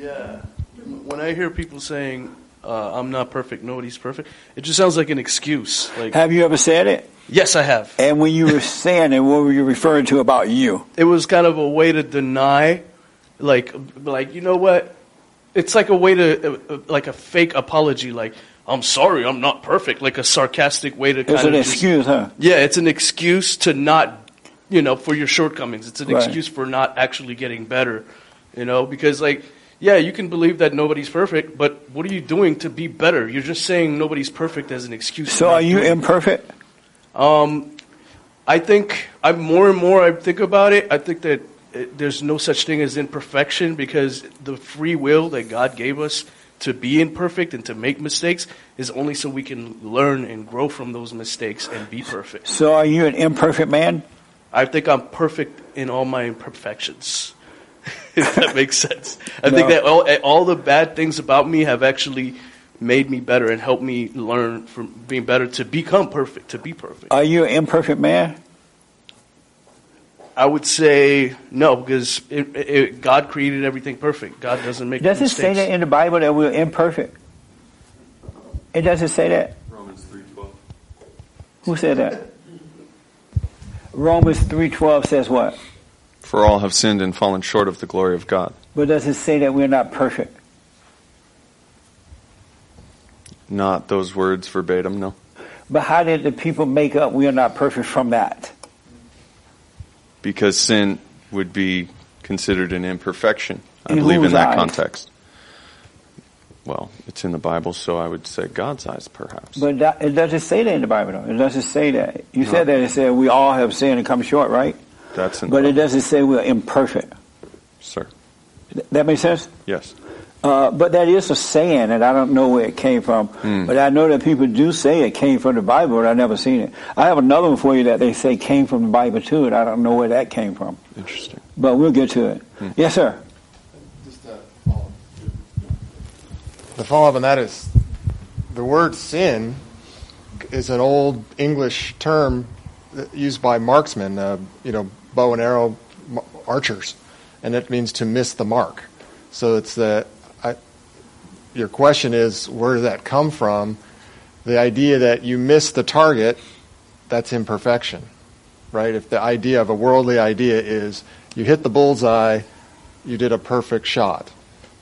Yeah. When I hear people saying, uh, I'm not perfect, nobody's perfect, it just sounds like an excuse. Like, have you ever said it? Yes, I have. And when you were saying it, what were you referring to about you? It was kind of a way to deny, like, like you know what? It's like a way to, like a fake apology, like, I'm sorry, I'm not perfect, like a sarcastic way to it's kind of... It's an excuse, just, huh? Yeah, it's an excuse to not, you know, for your shortcomings. It's an right. excuse for not actually getting better, you know, because, like, yeah, you can believe that nobody's perfect, but what are you doing to be better? You're just saying nobody's perfect as an excuse. So are you imperfect? Um, I think I'm more and more I think about it, I think that it, there's no such thing as imperfection because the free will that God gave us to be imperfect and to make mistakes is only so we can learn and grow from those mistakes and be perfect. So are you an imperfect man? I think I'm perfect in all my imperfections. If that makes sense. I no. think that all, all the bad things about me have actually made me better and helped me learn from being better to become perfect, to be perfect. Are you an imperfect man? I would say no, because it, it, God created everything perfect. God doesn't make does mistakes. Does it say that in the Bible that we're imperfect? It doesn't say that? Romans three twelve. Who said that? Romans three twelve says what? For all have sinned and fallen short of the glory of God. But does it say that we're not perfect? Not those words verbatim, no. But how did the people make up we are not perfect from that? Because sin would be considered an imperfection, I in believe, in that eyes? Context. Well, it's in the Bible, so I would say God's eyes, perhaps. But that, it doesn't say that in the Bible, though. It doesn't say that. You no. said that it said we all have sinned and come short, right? That's in but it doesn't say we're imperfect. Sir. That makes sense? Yes. Uh, but that is a saying, and I don't know where it came from. Mm. But I know that people do say it came from the Bible, but I've never seen it. I have another one for you that they say came from the Bible, too, and I don't know where that came from. Interesting. But we'll get to it. Mm. Yes, sir? Just a follow-up. The follow-up on that is the word sin is an old English term used by marksmen, uh, you know, bow and arrow archers, and it means to miss the mark. So it's the... Your question is, where does that come from? The idea that you miss the target, that's imperfection, right? If the idea of a worldly idea is you hit the bullseye, you did a perfect shot.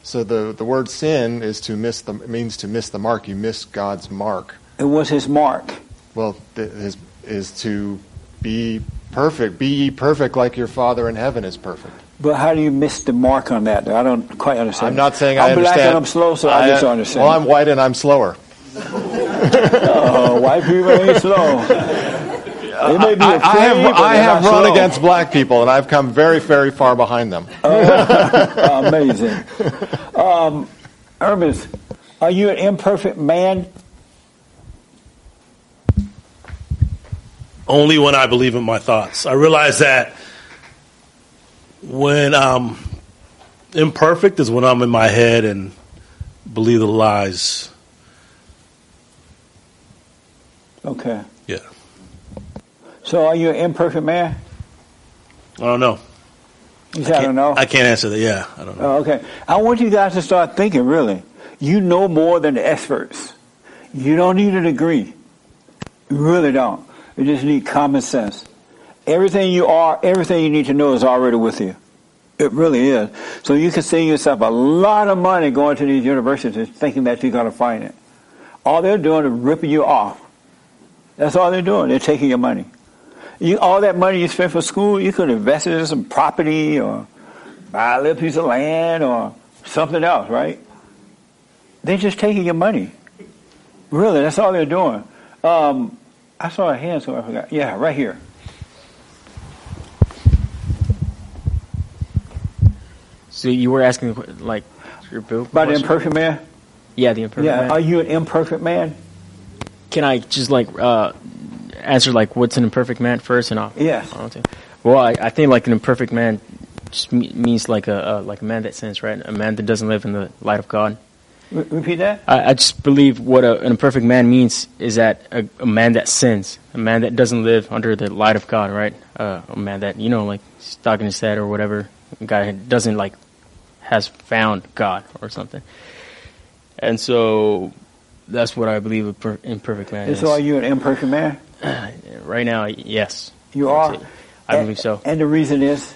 So the, the word sin is to miss the means to miss the mark. You miss God's mark. It was his mark. Well, th- his, is to be perfect. Be ye perfect like your Father in heaven is perfect. But how do you miss the mark on that? I don't quite understand. I'm not saying I I'm understand. I'm black and I'm slow, so I, I just understand. Well, I'm white and I'm slower. Oh, white people ain't slow. They may be I, afraid, I have, I have run slow. Against black people, and I've come very, very far behind them. Uh, amazing. Um, Hermes, are you an imperfect man? Only when I believe in my thoughts. I realize that when I'm imperfect is when I'm in my head and believe the lies. Okay. Yeah. So are you an imperfect man? I don't know. You said I, I don't know? I can't answer that. Yeah, I don't know. Oh, okay. I want you guys to start thinking, really. You know more than the experts. You don't need a degree. You really don't. You just need common sense. Everything you are, everything you need to know is already with you. It really is. So you can save yourself a lot of money going to these universities thinking that you're going to find it. All they're doing is ripping you off. That's all they're doing. They're taking your money. You, all that money you spent for school, you could invest it in some property or buy a little piece of land or something else, right? They're just taking your money. Really, that's all they're doing. Um, I saw a hand, so I forgot. Yeah, right here. So you were asking, like, your bill about the imperfect man? Yeah, the imperfect yeah. man. Are you an imperfect man? Can I just, like, uh, answer, like, what's an imperfect man first? And I'll, yes. I'll well, I, I think, like, an imperfect man just means, like, a, a like a man that sins, right? A man that doesn't live in the light of God. Re- repeat that? I, I just believe what a, an imperfect man means is that a, a man that sins, a man that doesn't live under the light of God, right? Uh, a man that, you know, like, stuck in his head or whatever. A guy doesn't, like, has found God or something. And so that's what I believe an per- imperfect man and is. So are you an imperfect man? Right now, yes. You are? It. I and, believe so. And the reason is?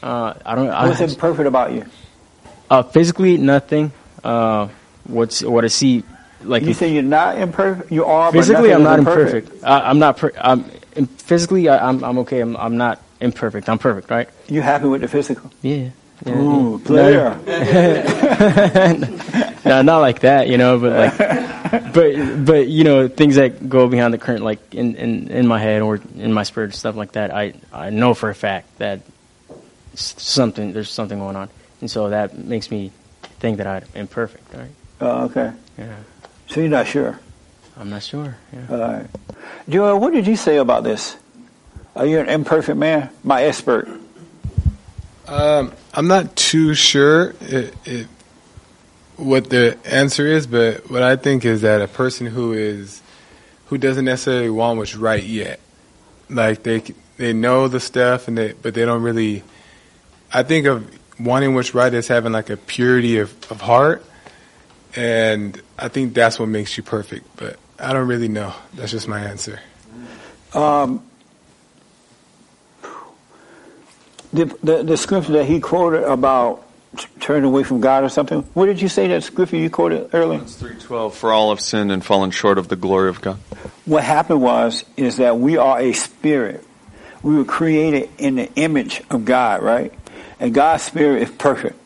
Uh, I don't know. What's I, imperfect about you? Uh, physically, nothing. Uh, what's What I see... Like you if, say you're not imperfect. You are physically. But I'm not imperfect. imperfect. I, I'm not. Per, I'm physically. I, I'm. I'm okay. I'm, I'm not imperfect. I'm perfect, right? You happy with the physical? Yeah. yeah Ooh, yeah. player. No, no, not like that, you know. But like, but but you know, things that go behind the curtain, like in, in, in my head or in my spirit, stuff like that. I, I know for a fact that something there's something going on, and so that makes me think that I'm imperfect, right? Oh, okay. Yeah. So you're not sure? I'm not sure. Yeah. All right. Joel, what did you say about this? Are you an imperfect man? My expert. Um, I'm not too sure it, it, what the answer is, but what I think is that a person who is who doesn't necessarily want what's right yet, like they they know the stuff, and they but they don't really. I think of wanting what's right as having like a purity of, of heart. And I think that's what makes you perfect, but I don't really know. That's just my answer. Um, the, the the scripture that he quoted about turning away from God or something. What did you say that scripture you quoted earlier? Romans three twelve, for all have sinned and fallen short of the glory of God. What happened was is that we are a spirit. We were created in the image of God, right? And God's spirit is perfect.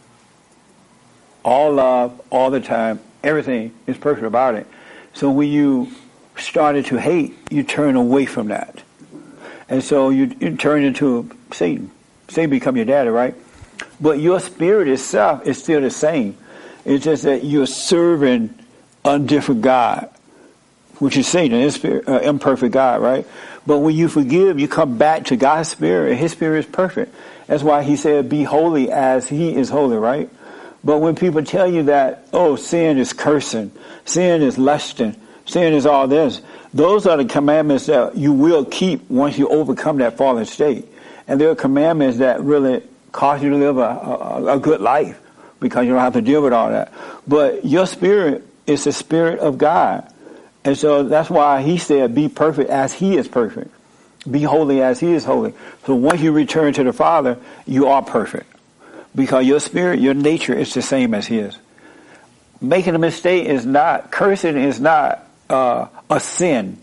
All love, all the time, everything is perfect about it. So when you started to hate, you turn away from that. And so you, you turn into Satan. Satan become your daddy, right? But your spirit itself is still the same. It's just that you're serving a different God, which is Satan, his spirit, uh, imperfect God, right? But when you forgive, you come back to God's spirit, and his spirit is perfect. That's why he said, be holy as he is holy, right? But when people tell you that, oh, sin is cursing, sin is lusting, sin is all this, those are the commandments that you will keep once you overcome that fallen state. And there are commandments that really cause you to live a, a, a good life because you don't have to deal with all that. But your spirit is the spirit of God. And so that's why he said, be perfect as he is perfect. Be holy as he is holy. So once you return to the Father, you are perfect. Because your spirit, your nature is the same as his. Making a mistake is not, cursing is not uh, a sin,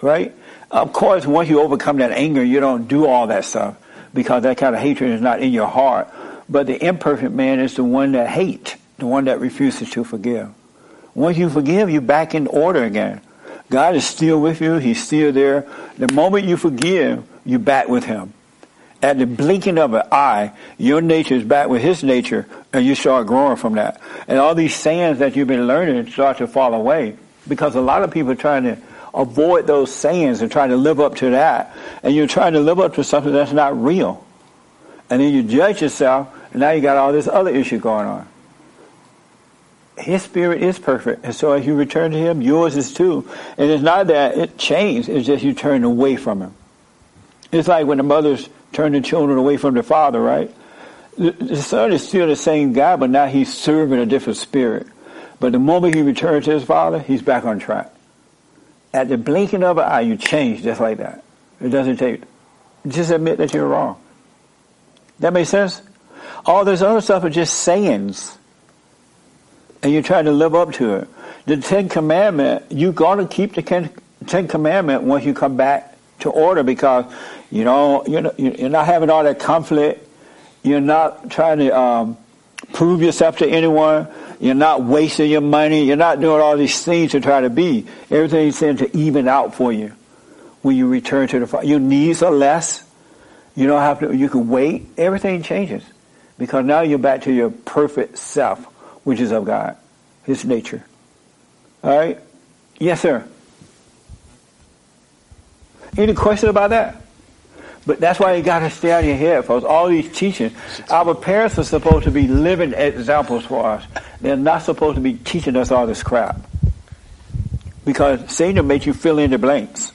right? Of course, once you overcome that anger, you don't do all that stuff because that kind of hatred is not in your heart. But the imperfect man is the one that hates, the one that refuses to forgive. Once you forgive, you're back in order again. God is still with you. He's still there. The moment you forgive, you're back with him. At the blinking of an eye, your nature is back with his nature, and you start growing from that. And all these sayings that you've been learning start to fall away because a lot of people are trying to avoid those sayings and trying to live up to that. And you're trying to live up to something that's not real. And then you judge yourself, and now you got all this other issue going on. His spirit is perfect, and so as you return to him, yours is too. And it's not that it changed, it's just you turn away from him. It's like when the mother's turn the children away from the Father, right? The Son is still the same guy, but now he's serving a different spirit. But the moment he returns to his Father, he's back on track. At the blinking of an eye, you change just like that. It doesn't take... Just admit that you're wrong. That makes sense? All this other stuff are just sayings. And you're trying to live up to it. The Ten Commandments, you're going to keep the Ten Commandments once you come back to order because... You know, you're not, you're not having all that conflict. You're not trying to um, prove yourself to anyone. You're not wasting your money. You're not doing all these things to try to be. Everything's in to even out for you when you return to the Father. Your needs are less. You don't have to. You can wait. Everything changes because now you're back to your perfect self, which is of God, his nature. All right? Yes, sir. Any question about that? But that's why you got to stay out of your head, folks. All these teachings. Our parents are supposed to be living examples for us. They're not supposed to be teaching us all this crap. Because Satan will make you fill in the blanks.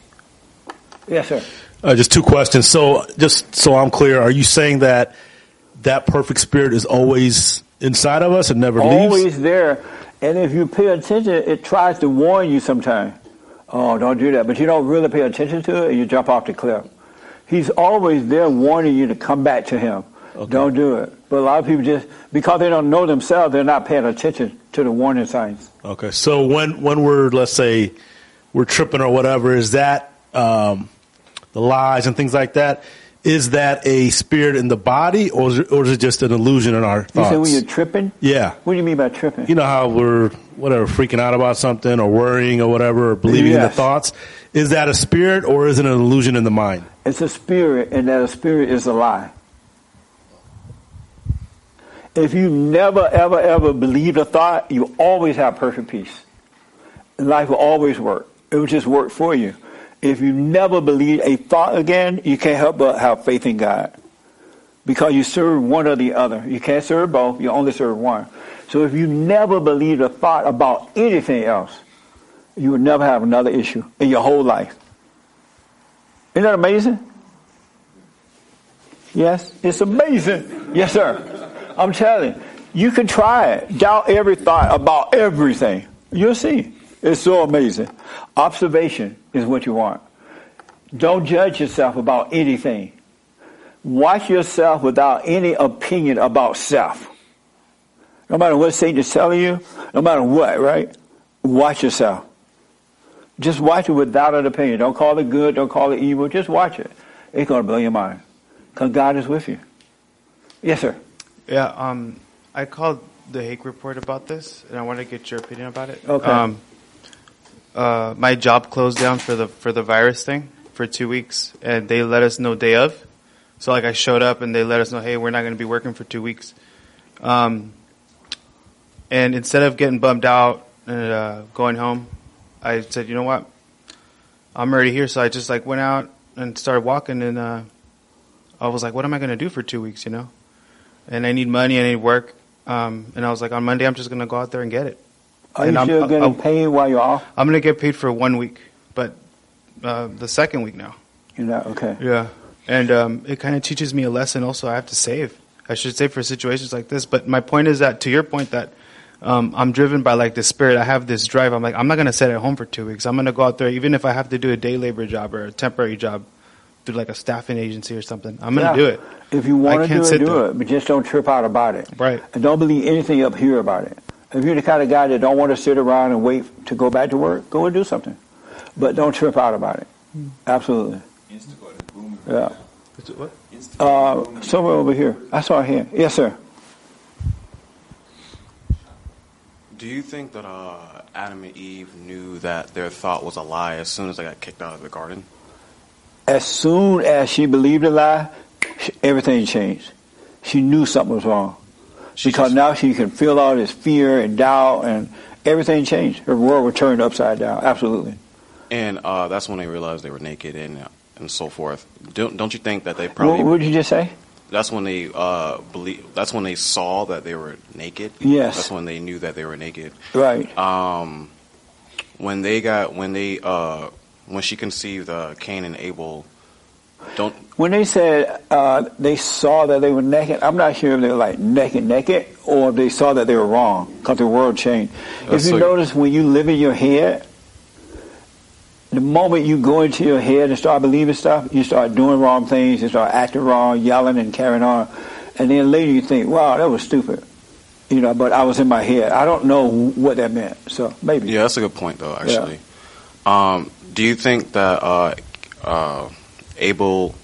Yes, sir. Uh, just two questions. So just so I'm clear, are you saying that that perfect spirit is always inside of us and never leaves? Always there. And if you pay attention, it tries to warn you sometimes. Oh, don't do that. But you don't really pay attention to it, and you jump off the cliff. He's always there warning you to come back to him. Okay. Don't do it. But a lot of people just, because they don't know themselves, they're not paying attention to the warning signs. Okay. So when, when we're, let's say, we're tripping or whatever, is that um, the lies and things like that? Is that a spirit in the body, or is it, or is it just an illusion in our thoughts? You said when you're tripping? Yeah. What do you mean by tripping? You know how we're, whatever, freaking out about something or worrying or whatever or believing yes. in the thoughts? Is that a spirit, or is it an illusion in the mind? It's a spirit, and that a spirit is a lie. If you never, ever, ever believe a thought, you always have perfect peace. Life will always work. It will just work for you. If you never believe a thought again, you can't help but have faith in God. Because you serve one or the other. You can't serve both. You only serve one. So if you never believe a thought about anything else, you will never have another issue in your whole life. Isn't that amazing? Yes, it's amazing. Yes, sir. I'm telling you. You can try it. Doubt every thought about everything. You'll see. It's so amazing. Observation is what you want. Don't judge yourself about anything. Watch yourself without any opinion about self. No matter what Satan is telling you, no matter what, right? Watch yourself. Just watch it without an opinion. Don't call it good. Don't call it evil. Just watch it. It's going to blow your mind. Because God is with you. Yes, sir. Yeah, um, I called the Hague Report about this, and I want to get your opinion about it. Okay. Um, Uh, my job closed down for the for the virus thing for two weeks, and they let us know day of. So like I showed up, and they let us know, hey, we're not going to be working for two weeks. Um, and instead of getting bummed out and uh, going home, I said, you know what, I'm already here. So I just like went out and started walking, and uh, I was like, what am I going to do for two weeks, you know? And I need money, I need work, um, and I was like, on Monday I'm just going to go out there and get it. Are and you I'm, still getting I'm, paid while you're off? I'm going to get paid for one week, but uh, the second week now. You're not, okay. Yeah, and um, it kind of teaches me a lesson also. I have to save. I should save for situations like this. But my point is that, to your point, that um, I'm driven by like this spirit. I have this drive. I'm like, I'm not going to sit at home for two weeks. I'm going to go out there, even if I have to do a day labor job or a temporary job through like a staffing agency or something. I'm going to yeah. do it. If you want to do it, do there. it, but just don't trip out about it. Right. And don't believe anything up here about it. If you're the kind of guy that don't want to sit around and wait to go back to work, go and do something. But don't trip out about it. Absolutely. Instagram. Yeah. It's what? Instagram. Uh, somewhere over here. I saw it here. Yes, sir. Do you think that uh, Adam and Eve knew that their thought was a lie as soon as they got kicked out of the garden? As soon as she believed a lie, everything changed. She knew something was wrong. She because just, now she can feel all this fear and doubt, and everything changed. Her world was turned upside down. Absolutely. And uh, that's when they realized they were naked and and so forth. Don't don't you think that they probably? What, what did you just say? That's when they uh, believe. That's when they saw that they were naked. Yes. That's when they knew that they were naked. Right. Um, when they got when they uh, when she conceived uh, Cain and Abel. Don't. When they said uh, they saw that they were naked, I'm not sure if they were like naked, naked, or if they saw that they were wrong because the world changed. Uh, if you so notice, when you live in your head, the moment you go into your head and start believing stuff, you start doing wrong things, you start acting wrong, yelling and carrying on. And then later you think, wow, that was stupid. You know, but I was in my head. I don't know what that meant. So maybe. Yeah, that's a good point, though, actually. Yeah. Um, do you think that... Uh, uh, Abel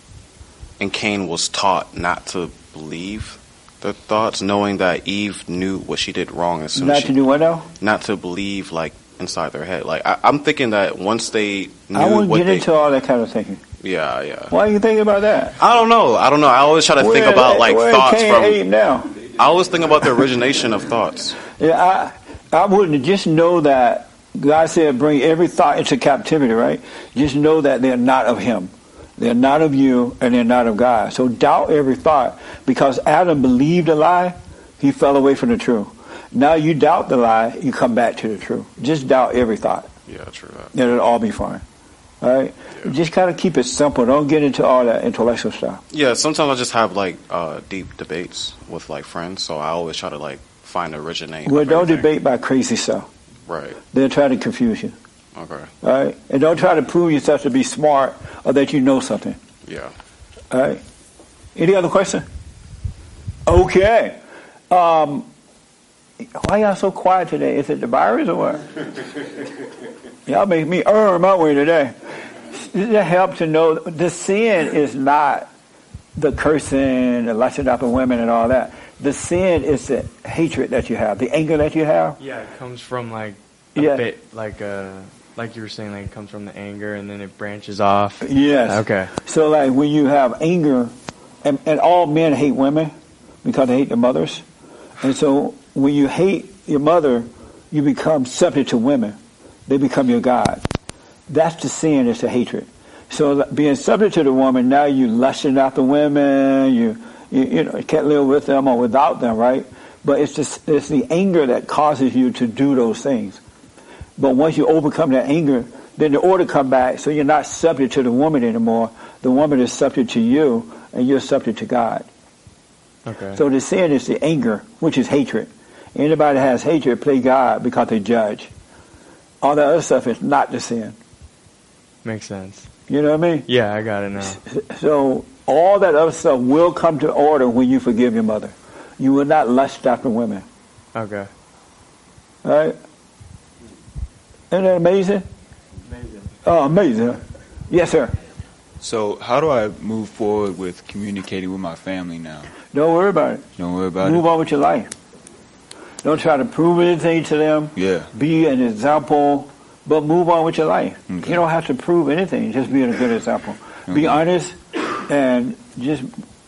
and Cain was taught not to believe their thoughts, knowing that Eve knew what she did wrong as soon as she... Not to do what now? Not to believe, like, inside their head. Like, I, I'm thinking that once they knew I won't what get they, into all that kind of thinking. Yeah, yeah. Why are you thinking about that? I don't know. I don't know. I always try to where think about, they, like, thoughts Cain from... Ate now? I always think about the origination of thoughts. Yeah, I, I wouldn't just know that God said bring every thought into captivity, right? Just know that they're not of him. They're not of you, and they're not of God. So doubt every thought. Because Adam believed a lie, he fell away from the truth. Now you doubt the lie, you come back to the truth. Just doubt every thought. Yeah, true. That. And it'll all be fine. All right, yeah. Just kind of keep it simple. Don't get into all that intellectual stuff. Yeah, sometimes I just have like uh, deep debates with like friends, so I always try to like find the originate. Well, don't everything. debate by crazy stuff. Right. They'll try to confuse you. Okay. All right, and don't try to prove yourself to be smart or that you know something. Yeah. All right. Any other question? Okay. Um, why y'all so quiet today? Is it the virus or what? Y'all make me earn my way today. It helps to know the sin is not the cursing, the lusting up of women and all that. The sin is the hatred that you have, the anger that you have. Yeah, it comes from like a yeah. bit, like a, like you were saying, like it comes from the anger and then it branches off. Yes. Okay. So like when you have anger, and, and all men hate women because they hate their mothers. And so when you hate your mother, you become subject to women. They become your God. That's the sin, it's the hatred. So being subject to the woman, now you lusting after women, you, you you know, you can't live with them or without them, right? But it's just it's the anger that causes you to do those things. But once you overcome that anger, then the order come back, so you're not subject to the woman anymore. The woman is subject to you, and you're subject to God. Okay. So the sin is the anger, which is hatred. Anybody that has hatred, play God because they judge. All that other stuff is not the sin. Makes sense. You know what I mean? Yeah, I got it now. So all that other stuff will come to order when you forgive your mother. You will not lust after women. Okay. All right? Isn't that amazing? Amazing. Oh, amazing. Yes, sir. So how do I move forward with communicating with my family now? Don't worry about it. Don't worry about it. Move on with your life. Don't try to prove anything to them. Yeah. Be an example, but move on with your life. Okay. You don't have to prove anything. Just be a good example. Okay. Be honest and just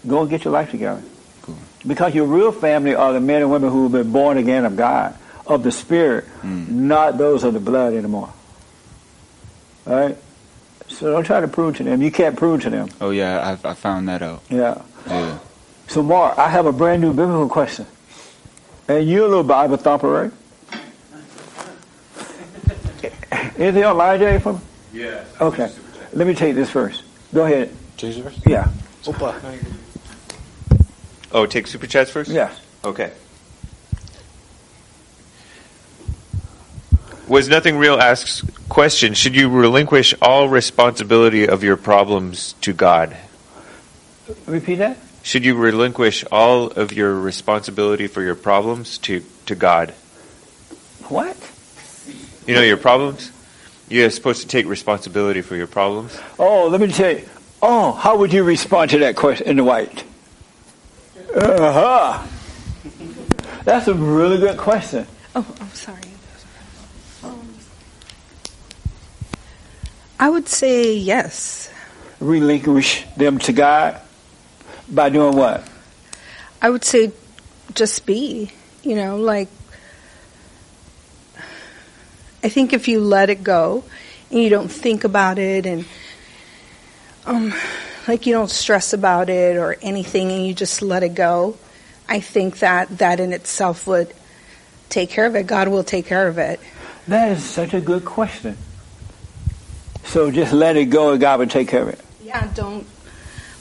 go and get your life together. Cool. Because your real family are the men and women who have been born again of God, of the Spirit, mm. not those of the blood anymore. All right? So don't try to prove to them. You can't prove to them. Oh, yeah, I, I found that out. Yeah. Yeah. So, Mark, I have a brand new biblical question. And you're a little Bible thumper, right? Anything online, Jay, for me? Yeah. Okay. Let me take this first. Go ahead. Jesus first? Yeah. Opa. Oh, take Super Chats first? Yeah. Okay. Was Nothing Real asks, question, should you relinquish all responsibility of your problems to God? Repeat that? Should you relinquish all of your responsibility for your problems to, to God? What? You know your problems? You're supposed to take responsibility for your problems. Oh, let me tell you. Oh, how would you respond to that question in the white? Uh-huh. That's a really good question. Oh, I'm sorry. Um, I would say yes. Relinquish them to God? By doing what? I would say just be, you know, like, I think if you let it go and you don't think about it and, um, like, you don't stress about it or anything and you just let it go, I think that that in itself would take care of it. God will take care of it. That is such a good question. So just let it go and God will take care of it. Yeah, don't.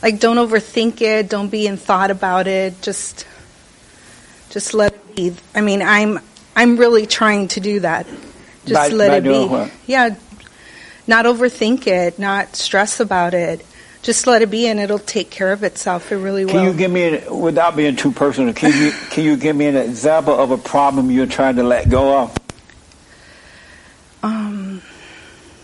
Like, don't overthink it. Don't be in thought about it. Just, just let it be. I mean, I'm, I'm really trying to do that. Just by, let by it doing be. What? Yeah, not overthink it. Not stress about it. Just let it be, and it'll take care of itself. It really will. Can you give me, an, without being too personal, can you can you give me an example of a problem you're trying to let go of? Um.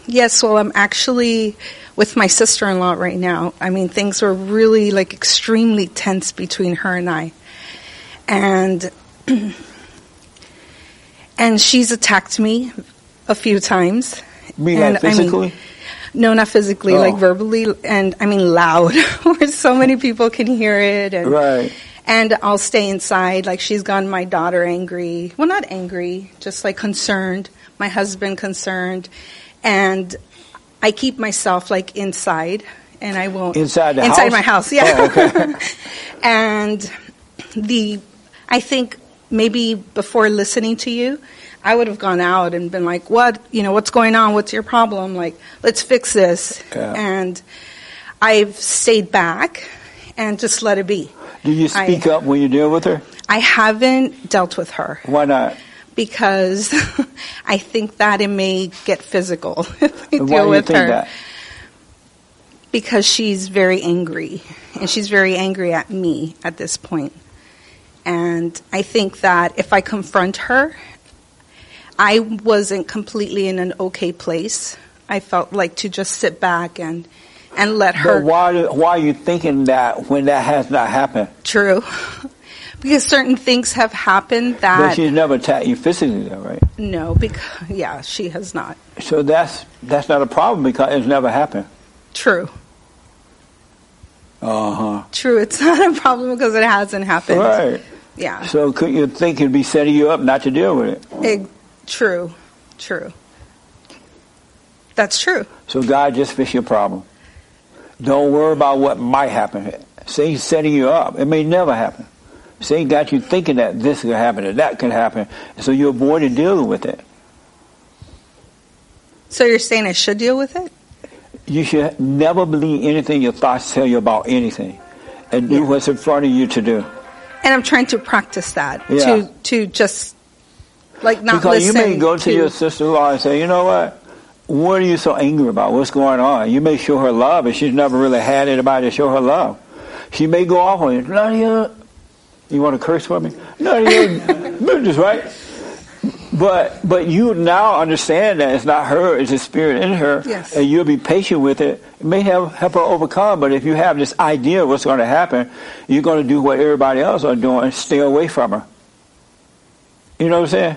Yes. Well, I'm actually. With my sister-in-law right now. I mean, things were really, like, extremely tense between her and I. And and she's attacked me a few times. Me, and, like, physically? I mean, no, not physically, oh. like, verbally. And, I mean, loud, where so many people can hear it. And, right. And I'll stay inside. Like, she's gotten my daughter angry. Well, not angry, just, like, concerned. My husband concerned. And I keep myself, like, inside, and I won't... Inside the inside house? Inside my house, yeah. Oh, okay. And the, I think maybe before listening to you, I would have gone out and been like, what, you know, what's going on? What's your problem? Like, let's fix this. Yeah. And I've stayed back and just let it be. Do you speak I, up when you deal with her? I haven't dealt with her. Why not? Because I think that it may get physical if I deal Why do you with think her. That? Because she's very angry, and she's very angry at me at this point. And I think that if I confront her, I wasn't completely in an okay place. I felt like to just sit back and, and let her. But why, why are you thinking that when that has not happened? True. Because certain things have happened that. But she's never attacked you physically though, right? No, because, yeah, she has not. So that's, that's not a problem because it's never happened. True. Uh-huh. True, it's not a problem because it hasn't happened. Right. Yeah. So could you think it'd be setting you up not to deal with it? it true, true. That's true. So God, just fix your problem. Don't worry about what might happen. See, he's setting you up. It may never happen. See, he got you thinking that this could happen or that could happen. So you avoided dealing with it. So you're saying I should deal with it? You should never believe anything your thoughts tell you about anything, and do yeah. what's in front of you to do. And I'm trying to practice that yeah. to to just like not because listen. Because you may go to, to your sister-in-law and say, you know what? What are you so angry about? What's going on? You may show her love, and she's never really had anybody to show her love. She may go off on you. None of your, you want to curse for me? None of your business, right? But but you now understand that it's not her, it's the spirit in her, yes. and you'll be patient with it. It may help, help her overcome, but if you have this idea of what's going to happen, you're going to do what everybody else are doing, stay away from her. You know what I'm saying?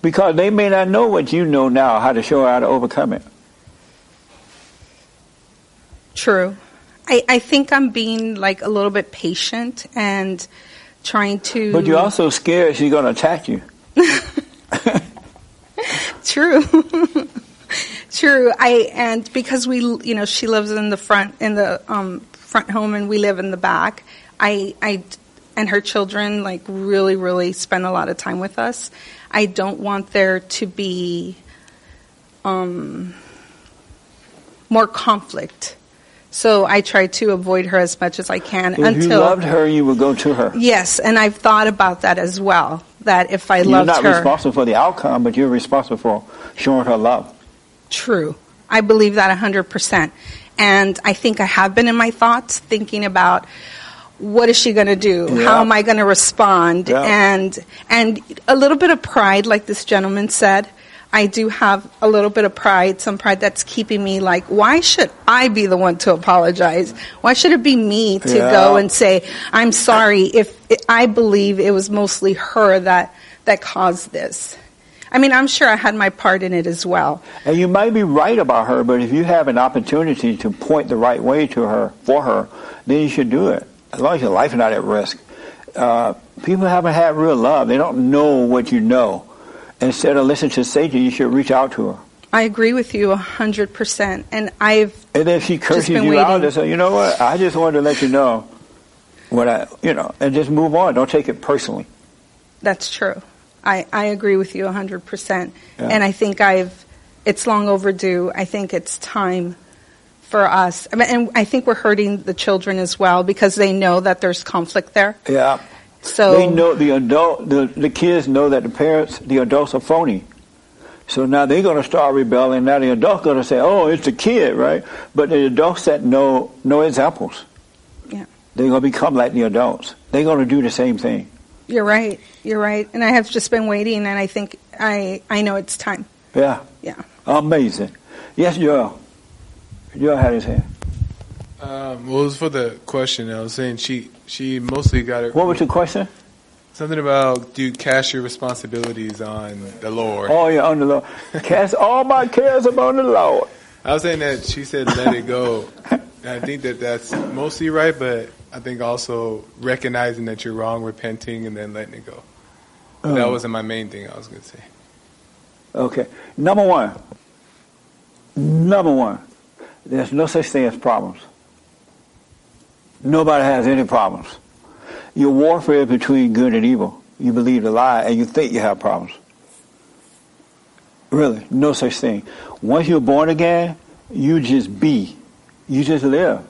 Because they may not know what you know now, how to show her how to overcome it. True. I, I think I'm being like a little bit patient and trying to... But you're also scared she's going to attack you. True. True. I and because we, you know, she lives in the front in the um, front home and we live in the back. I I and her children like really really spend a lot of time with us. I don't want there to be um, more conflict. So I try to avoid her as much as I can. If until you loved her, you would go to her. Yes, and I've thought about that as well. That if I loved her... You're not responsible for the outcome, but you're responsible for showing her love. True. I believe that one hundred percent. And I think I have been in my thoughts thinking about what is she going to do? Yeah. How am I going to respond? Yeah. And and a little bit of pride, like this gentleman said. I do have a little bit of pride, some pride that's keeping me like, why should I be the one to apologize? Why should it be me to yeah. go and say, I'm sorry if it, I believe it was mostly her that, that caused this. I mean, I'm sure I had my part in it as well. And you might be right about her, but if you have an opportunity to point the right way to her, for her, then you should do it. As long as your life is not at risk. Uh, people haven't had real love. They don't know what you know. Instead of listening to Satan, you should reach out to her. I agree with you one hundred percent. And I've And then she curses you waiting. out and says, you know what, I just wanted to let you know what I, you know, and just move on. Don't take it personally. That's true. I, I agree with you one hundred percent. Yeah. And I think I've, it's long overdue. I think it's time for us. I mean, and I think we're hurting the children as well because they know that there's conflict there. Yeah. So they know the adult, the, the kids know that the parents, the adults are phony. So now they're going to start rebelling. Now the adult's going to say, "Oh, it's the kid, right?" But the adults set no no examples. Yeah, they're going to become like the adults. They're going to do the same thing. You're right. You're right. And I have just been waiting, and I think I I know it's time. Yeah. Yeah. Amazing. Yes, Joel. Joel had his hand. Um, well, it was for the question. I was saying she, she mostly got it. What was the question? Something about, do you cast your responsibilities on the Lord? Oh, yeah, on the Lord. Cast all my cares upon the Lord. I was saying that she said, let it go. And I think that that's mostly right, but I think also recognizing that you're wrong, repenting, and then letting it go. Um, that wasn't my main thing I was going to say. Okay. Number one. Number one. There's no such thing as problems. Nobody has any problems. Your warfare is between good and evil. you believe the lie, and you think you have problems. Really, no such thing. Once you're born again, you just be. You just live.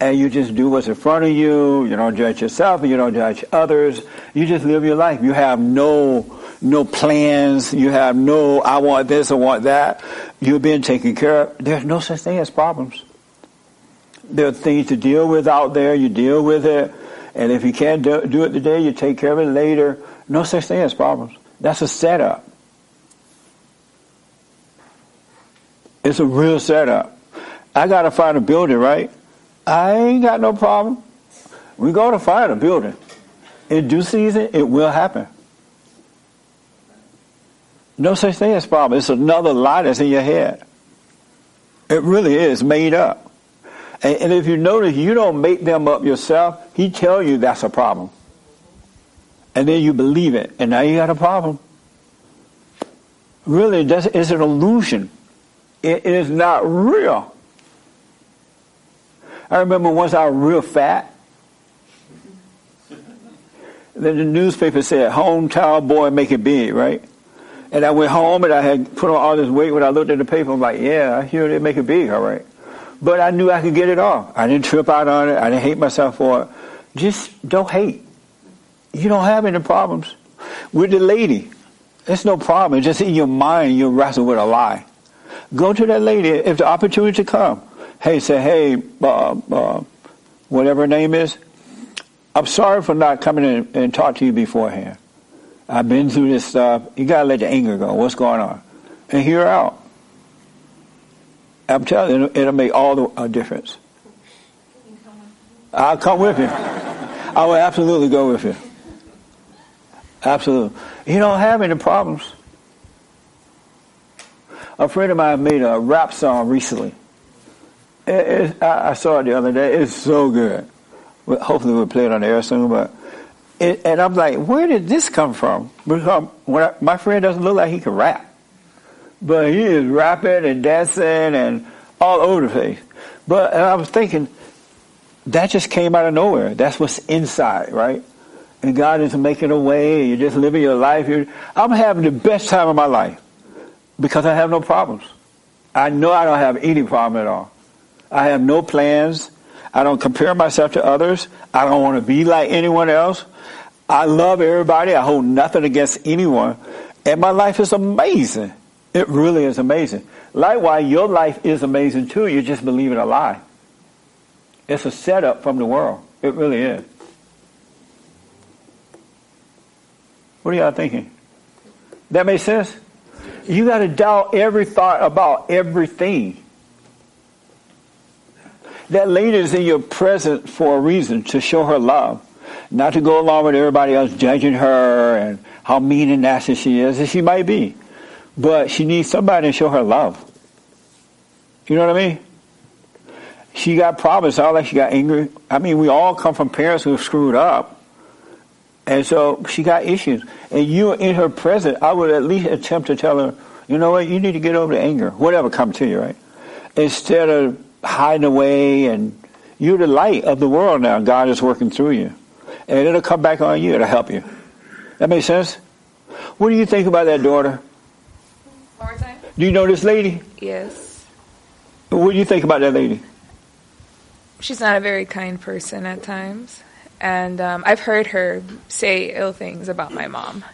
And you just do what's in front of you. You don't judge yourself, and you don't judge others. You just live your life. You have no no plans. You have no, I want this, I want that. You're being taken care of. There's no such thing as problems. There are things to deal with out there. You deal with it. And if you can't do, do it today, you take care of it later. No such thing as problems. That's a setup. It's a real setup. I got to find a building, right? I ain't got no problem. We're going to find a building. In due season, it will happen. No such thing as problem. It's another lie that's in your head. It really is made up. And, and if you notice, you don't make them up yourself. He tell you that's a problem. And then you believe it. And now you got a problem. Really, that's, it's an illusion. It is not real. I remember once I was real fat. Then the newspaper said, hometown boy make it big, right? And I went home and I had put on all this weight. When I looked at the paper, I'm like, yeah, I hear they make it big, all right. But I knew I could get it off. I didn't trip out on it. I didn't hate myself for it. Just don't hate. You don't have any problems. With the lady, it's no problem. It's just in your mind, you're wrestling with a lie. Go to that lady. If the opportunity comes, hey, say, hey, uh, uh, whatever her name is, I'm sorry for not coming in and talk to you beforehand. I've been through this stuff. You got to let the anger go. What's going on? And hear her out. I'm telling you, it'll make all the uh, difference. I'll come with you. I will absolutely go with you. Absolutely. You don't have any problems. A friend of mine made a rap song recently. It, it, I, I saw it the other day. It's so good. Hopefully we'll play it on the air soon, but... It, and I'm like, where did this come from? Because when I, my friend doesn't look like he can rap. But he is rapping and dancing and all over the place. But and I was thinking, that just came out of nowhere. That's what's inside, right? And God is making a way. You're just living your life. You're, I'm having the best time of my life because I have no problems. I know I don't have any problem at all. I have no plans. I don't compare myself to others. I don't want to be like anyone else. I love everybody. I hold nothing against anyone. And my life is amazing. It really is amazing. Likewise, your life is amazing too. You just believe in a lie. It's a setup from the world. It really is. What are y'all thinking? That makes sense? You got to doubt every thought about everything. That lady is in your presence for a reason, to show her love. Not to go along with everybody else judging her and how mean and nasty she is. And she might be. But she needs somebody to show her love. You know what I mean? She got problems. It's not like she got angry. I mean, we all come from parents who have screwed up. And so she got issues. And you in her presence, I would at least attempt to tell her, you know what, you need to get over the anger. Whatever comes to you, right? Instead of hiding away, and you're the light of the world now. God is working through you, and it'll come back on you. It'll help you. That makes sense? What do you think about that daughter? Hard time. Do you know this lady? Yes. What do you think about that lady? She's not a very kind person at times, and um, I've heard her say ill things about my mom.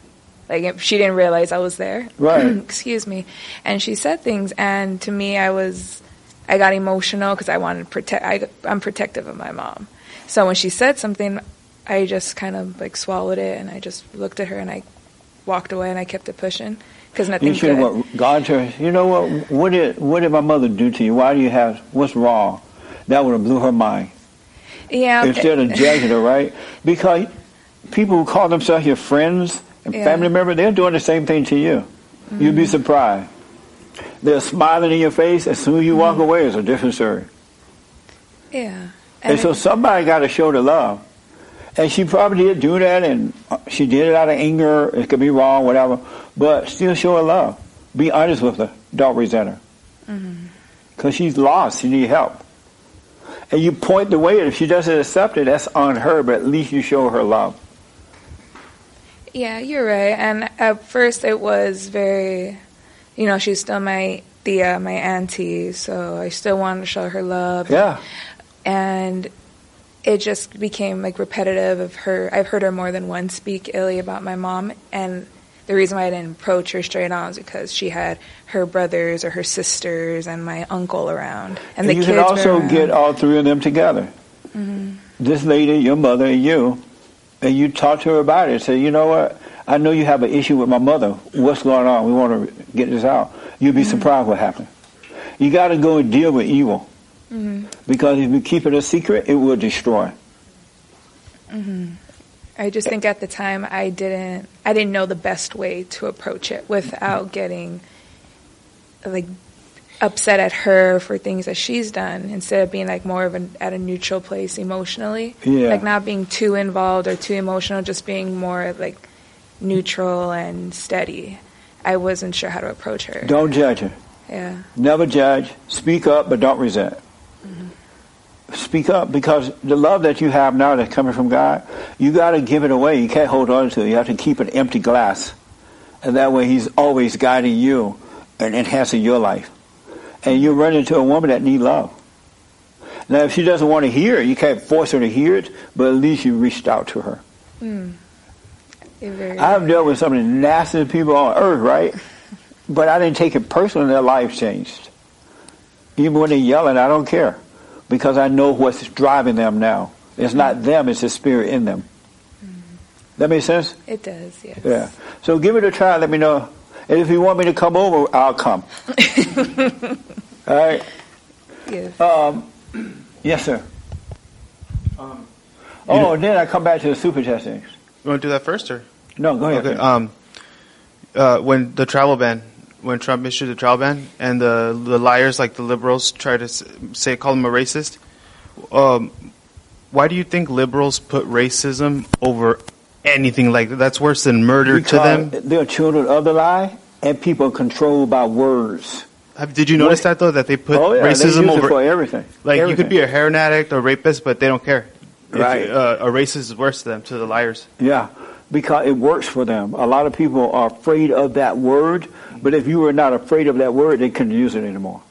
Like, she didn't realize I was there. Right. Excuse me. And she said things, and to me, I was... I got emotional because I wanted to protect. I, I'm protective of my mom, so when she said something, I just kind of like swallowed it, and I just looked at her and I walked away and I kept it pushing because nothing. You should have what God to her. You know what? What did what did my mother do to you? Why do you have? What's wrong? That would have blew her mind. Yeah. Instead of judging her, right? Because people who call themselves your friends and yeah. family members, they're doing the same thing to you. Mm-hmm. You'd be surprised. They're smiling in your face. As soon as you walk mm-hmm. away, it's a different story. Yeah. And, and so somebody got to show the love. And she probably did do that, and she did it out of anger. It could be wrong, whatever. But still show her love. Be honest with her. Don't resent her. Because mm-hmm. she's lost. She needs help. And you point the way. If she doesn't accept it, that's on her. But at least you show her love. Yeah, you're right. And at first it was very, you know, she's still my tia, my auntie, so I still wanted to show her love. Yeah. And it just became, like, repetitive of her. I've heard her more than once speak illy about my mom, and the reason why I didn't approach her straight on was because she had her brothers or her sisters and my uncle around. And, and the you kids could also get all three of them together. Mm-hmm. This lady, your mother, and you, and you talk to her about it. Say, you know what? I know you have an issue with my mother. What's going on? We want to get this out. You'll be mm-hmm. surprised what happened. You got to go and deal with evil. Mm-hmm. Because if you keep it a secret, it will destroy. Mm-hmm. I just think at the time I didn't I didn't know the best way to approach it without getting like upset at her for things that she's done, instead of being like more of an, at a neutral place emotionally. Yeah. Like not being too involved or too emotional, just being more like neutral and steady. I wasn't sure how to approach her. Don't judge her. Yeah. Never judge. Speak up, but don't resent. Mm-hmm. Speak up, because the love that you have now that's coming from God, you got to give it away. You can't hold on to it. You have to keep an empty glass. And that way he's always guiding you and enhancing your life. And you run into a woman that needs love. Now, if she doesn't want to hear it, you can't force her to hear it, but at least you reached out to her. Mm. I've dealt with some of the nastiest people on earth, right? But I didn't take it personally. Their life changed. Even when they're yelling, I don't care. Because I know what's driving them now. It's not them, it's the spirit in them. Mm-hmm. That makes sense? It does, yes. Yeah. So give it a try, let me know. And if you want me to come over, I'll come. All right? Yes. Um, yes, sir. Um, oh, and then I come back to the super testings. You want to do that first, or? No, go ahead. Okay. Um, uh, when the travel ban... When Trump issued the travel ban, and the the liars like the liberals try to say call him a racist, um, why do you think liberals put racism over anything like that? That's worse than murder because to them. They're children of the lie, and people are controlled by words. Have, did you notice what? that though that they put oh, yeah, racism they over for everything? Like everything. You could be a heroin addict or rapist, but they don't care. Right, if, uh, a racist is worse to them, to the liars. Yeah. Because it works for them. A lot of people are afraid of that word, but if you were not afraid of that word, they couldn't use it anymore.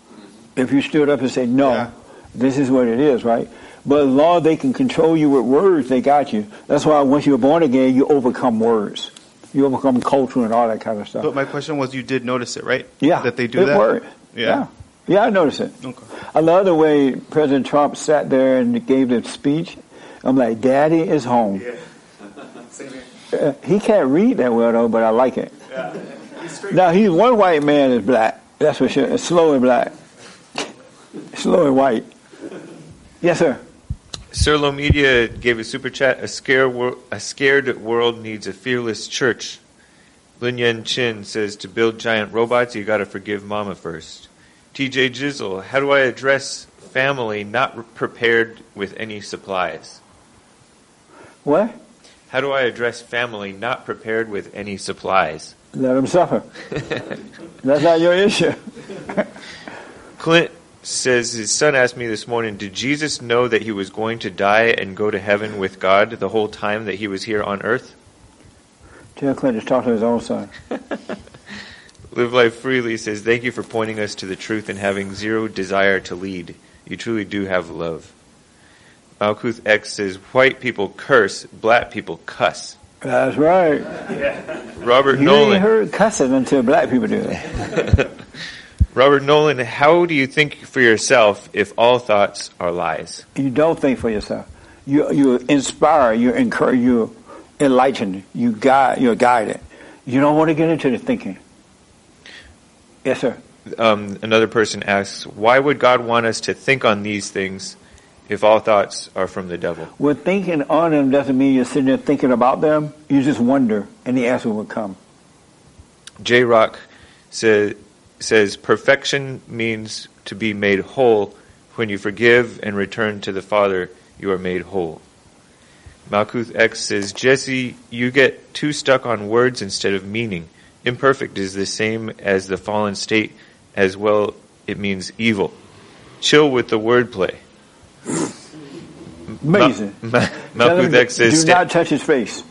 If you stood up and said, no, yeah. this is what it is, right? But as long as they can control you with words, they got you. That's why once you're born again, you overcome words. You overcome culture and all that kind of stuff. But my question was, you did notice it, right? Yeah. That they do it that? Worked. Yeah. yeah. Yeah, I noticed it. Okay. I love the way President Trump sat there and gave the speech. I'm like, Daddy is home. Yeah. Same here. Uh, he can't read that well, though, but I like it. Yeah. He's now, he's one white man is black. That's for sure. It's slow and black. Slow and white. Yes, sir. Sirlo Media gave a super chat. A, scare wor- a scared world needs a fearless church. Lin Yen Chin says, to build giant robots, you got to forgive mama first. T J Jizzle, how do I address family not re- prepared with any supplies? What? How do I address family not prepared with any supplies? Let them suffer. That's not your issue. Clint says his son asked me this morning, did Jesus know that he was going to die and go to heaven with God the whole time that he was here on earth? Tell Clint to talk to his own son. Live Life Freely says, thank you for pointing us to the truth and having zero desire to lead. You truly do have love. Malkuth X says, white people curse, black people cuss. That's right. Yeah. Robert you Nolan. You ain't heard cussing until black people do that. Robert Nolan, how do you think for yourself if all thoughts are lies? You don't think for yourself. You you inspire, you encourage, you enlighten, you guide, you're guided. You don't want to get into the thinking. Yes, sir. Um, another person asks, why would God want us to think on these things if all thoughts are from the devil? Well, thinking on them doesn't mean you're sitting there thinking about them. You just wonder, and the answer will come. J-Rock say, says, perfection means to be made whole. When you forgive and return to the Father, you are made whole. Malkuth X says, Jesse, you get too stuck on words instead of meaning. Imperfect is the same as the fallen state. As well, it means evil. Chill with the wordplay. Amazing. Ma- Ma- Malkuth X says, do not touch his face.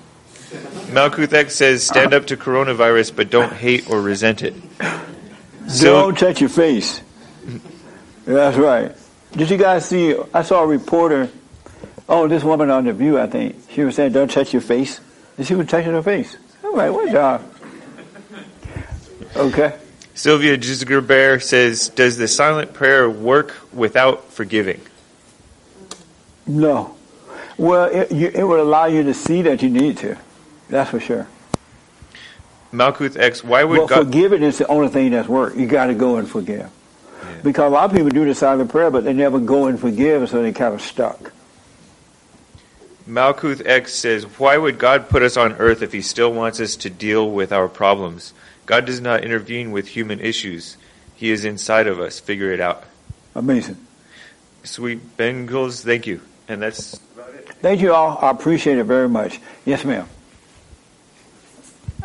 Malkuthek says, stand up to coronavirus, but don't hate or resent it. So, don't touch your face. That's right. Did you guys see, I saw a reporter, oh, this woman on The View, I think, she was saying, don't touch your face. And she was touching her face. I'm like, what dog? Okay. Sylvia Gizeger-Bear says, does the silent prayer work without forgiving? No. Well, it, you, it would allow you to see that you need to. That's for sure. Malkuth X, why would well, God... forgiving is the only thing that's worked. You got to go and forgive. Yeah. Because a lot of people do the silent prayer, but they never go and forgive, so they kind of stuck. Malkuth X says, why would God put us on earth if he still wants us to deal with our problems? God does not intervene with human issues. He is inside of us. Figure it out. Amazing. Sweet Bengals, thank you. And that's about it. Thank you all. I appreciate it very much. Yes, ma'am.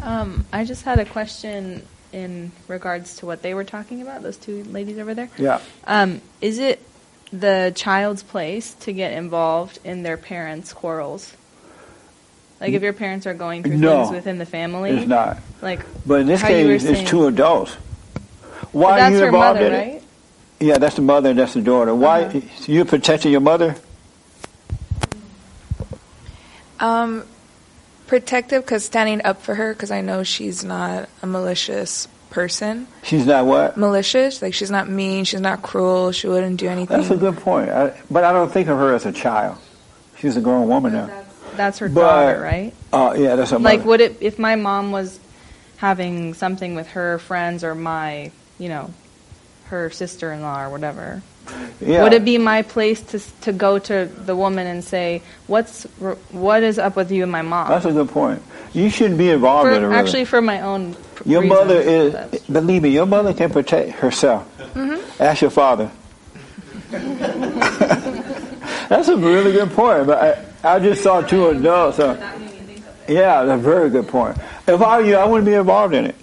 Um, I just had a question in regards to what they were talking about, those two ladies over there. Yeah. Um, is it the child's place to get involved in their parents' quarrels? Like if your parents are going through no, things within the family? It's not. Like, but in this case, it's saying, two adults. Why that's are you her involved mother, in right? it? Yeah, that's the mother and that's the daughter. Why uh-huh. You're protecting your mother? Um, protective because standing up for her because I know she's not a malicious person. She's not what? Malicious. Like she's not mean. She's not cruel. She wouldn't do anything. That's a good point. I, but I don't think of her as a child. She's a grown woman now. That's, that's her but, daughter, right? Uh, yeah, that's her mother. Like would it, if my mom was having something with her friends or my, you know, her sister-in-law or whatever. Yeah. Would it be my place to to go to the woman and say, "What's what is up with you and my mom?" That's a good point. You shouldn't be involved for, in it. Actually, for my own. Your reasons, mother is believe me. Your mother can protect herself. Mm-hmm. Ask your father. That's a really good point. But I, I just saw two adults. So. Yeah, that's a very good point. If I were you, I wouldn't be involved in it.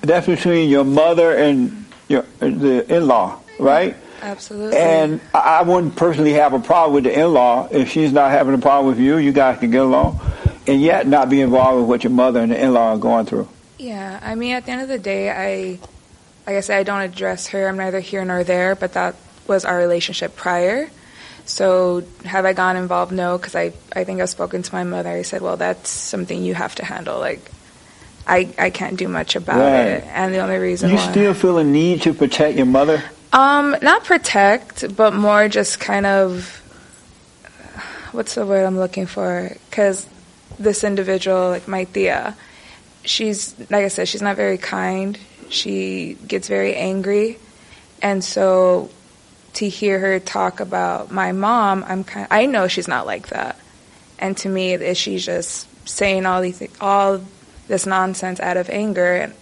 That's between your mother and your the in-law. Right? Absolutely. And I wouldn't personally have a problem with the in-law. If she's not having a problem with you, you guys can get along. And yet not be involved with what your mother and the in-law are going through. Yeah. I mean, at the end of the day, I, like I said, I don't address her. I'm neither here nor there, but that was our relationship prior. So have I gotten involved? No, because I, I think I've spoken to my mother. I said, well, that's something you have to handle. Like, I, I can't do much about right. it. And the only reason you why... You still feel a need to protect your mother? Um, not protect, but more just kind of, what's the word I'm looking for? Because this individual, like my tia, she's, like I said, she's not very kind. She gets very angry. And so to hear her talk about my mom, I'm kind of, I know she's not like that. And to me, she's just saying all these, all this nonsense out of anger. And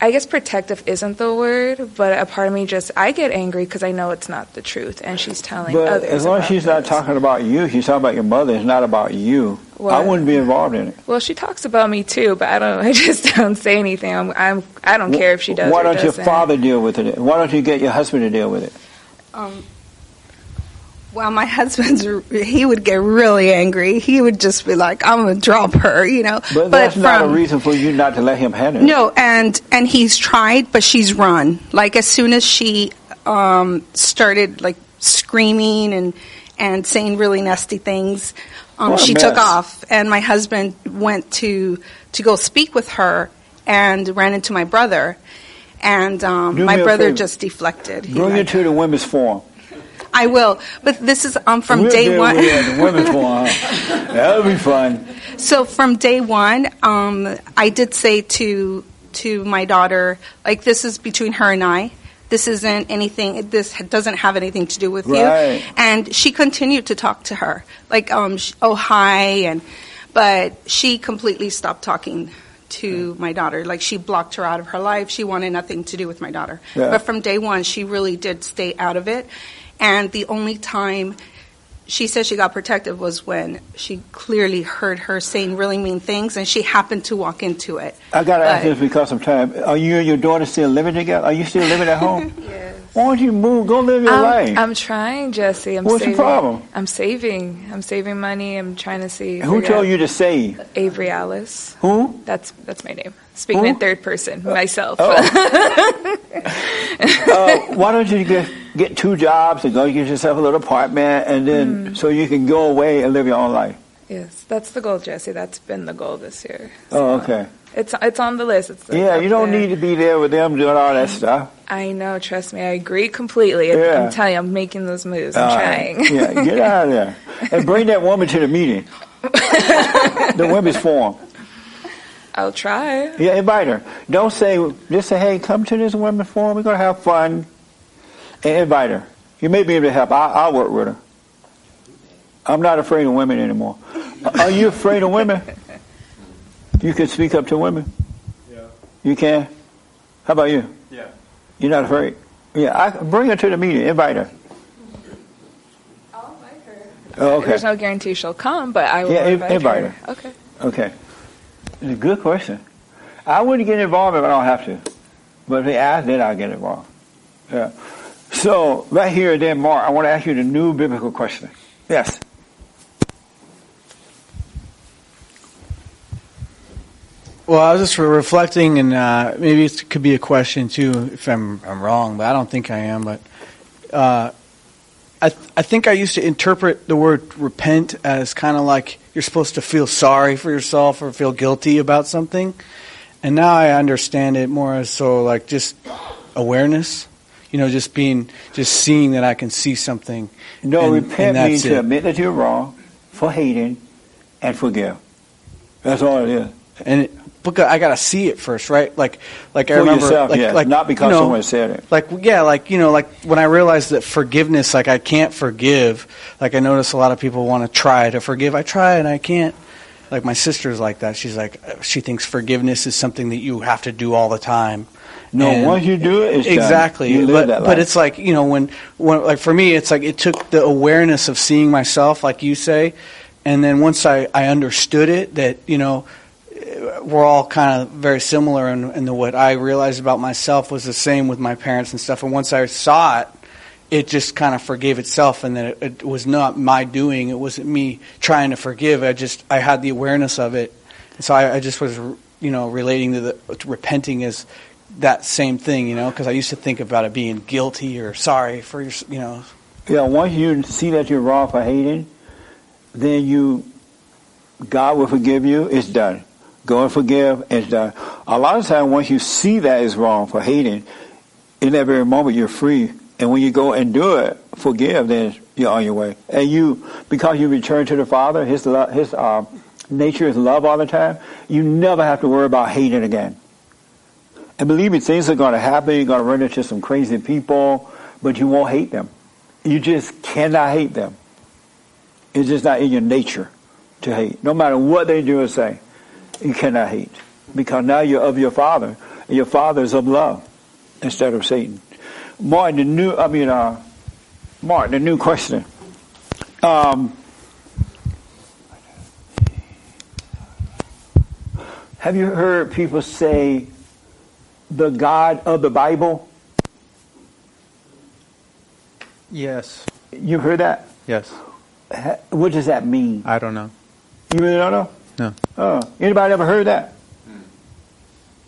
I guess protective isn't the word, but a part of me just, I get angry because I know it's not the truth, and she's telling but others. But as long as she's this. Not talking about you, she's talking about your mother, it's not about you. What? I wouldn't be involved in it. Well, she talks about me too, but I don't. I just don't say anything. I'm, I'm, I don't care if she does Why don't or doesn't. Your father deal with it? Why don't you get your husband to deal with it? Um, well, my husband's, he would get really angry. He would just be like, I'm going to drop her, you know. But, but that's from, not a reason for you not to let him handle it. No, and, and he's tried, but she's run. Like, as soon as she um, started, like, screaming and, and saying really nasty things, um, she mess. took off. And my husband went to, to go speak with her and ran into my brother. And um, my brother just deflected. Bring it to the women's forum. I will, but this is um, from we'll day one. That'll be fun. So from day one, um, I did say to to my daughter, like, this is between her and I. This isn't anything. This doesn't have anything to do with right. you. And she continued to talk to her, like, um, she, oh hi, and but she completely stopped talking to my daughter. Like, she blocked her out of her life. She wanted nothing to do with my daughter. Yeah. But from day one, she really did stay out of it. And the only time she said she got protective was when she clearly heard her saying really mean things, and she happened to walk into it. I got to ask this because of time. Are you and your daughter still living together? Are you still living at home? Yes. Why don't you move? Go live your I'm, life. I'm trying, Jesse. I'm What's saving. the problem? I'm saving. I'm saving money. I'm trying to see. Who told you to save? Avery Alice. Who? That's that's my name. Speaking Who? in third person, uh, myself. Oh. uh, why don't you get get two jobs and go get yourself a little apartment, and then mm. so you can go away and live your own life? Yes, that's the goal, Jesse. That's been the goal this year. So. Oh, okay. It's it's on the list. It's yeah, you don't there. need to be there with them doing all that stuff. I know. Trust me. I agree completely. Yeah. I'm telling you, I'm making those moves. I'm uh, trying. Yeah, get out of there. And bring that woman to the meeting. The women's forum. I'll try. Yeah, invite her. Don't say, just say, hey, come to this women's forum. We're going to have fun. And invite her. You may be able to help. I, I'll work with her. I'm not afraid of women anymore. Are you afraid of women? You can speak up to women. Yeah. You can. How about you? Yeah. You're not afraid. Yeah. I bring her to the meeting. Invite her. I'll invite her. Oh, okay. There's no guarantee she'll come, but I will yeah, invite, invite her. her. Okay. Okay. It's a good question. I wouldn't get involved if I don't have to, but if they ask, then I'll get involved. Yeah. So right here, then Mark, I want to ask you the new biblical question. Yes. Well, I was just reflecting, and uh, maybe it could be a question, too, if I'm, I'm wrong, but I don't think I am. But uh, I th- I think I used to interpret the word repent as kind of like you're supposed to feel sorry for yourself or feel guilty about something. And now I understand it more as so like just awareness, you know, just being, just seeing that I can see something. No, and, repent and means it. to admit that you're wrong, for hating, and forgive. That's all it is. And it, I gotta see it first, right? Like, like For I remember, yourself, like, yeah. like not because you know, someone said it. Like, yeah, like you know, like when I realized that forgiveness, like I can't forgive. Like I notice a lot of people want to try to forgive. I try and I can't. Like my sister's like that. She's like, she thinks forgiveness is something that you have to do all the time. No, and once you do it, it's exactly. Done. You live but, that life. But it's like you know, when, when like for me, it's like it took the awareness of seeing myself, like you say, and then once I, I understood it, that you know. We're all kind of very similar, and in, in what I realized about myself was the same with my parents and stuff. And once I saw it, it just kind of forgave itself, and that it, it was not my doing. It wasn't me trying to forgive. I just I had the awareness of it, and so I, I just was, you know, relating to the to repenting as that same thing, you know, because I used to think about it being guilty or sorry for your, you know. Yeah, once you see that you're wrong for hating, then you, God will forgive you. It's done. Go and forgive, and uh, a lot of times once you see that is wrong for hating, in that very moment you're free. And when you go and do it, forgive, then you're on your way. And you, because you return to the Father, His lo- His uh, nature is love all the time. You never have to worry about hating again. And believe me, things are going to happen. You're going to run into some crazy people, but you won't hate them. You just cannot hate them. It's just not in your nature to hate, no matter what they do or say. You cannot hate, because now you're of your Father, and your Father is of love instead of Satan. Martin, the new, I mean, uh, Martin, the new question. Um, have you heard people say the God of the Bible? Yes. You heard that? Yes. What does that mean? I don't know. You really don't know? No. Oh, anybody ever heard that?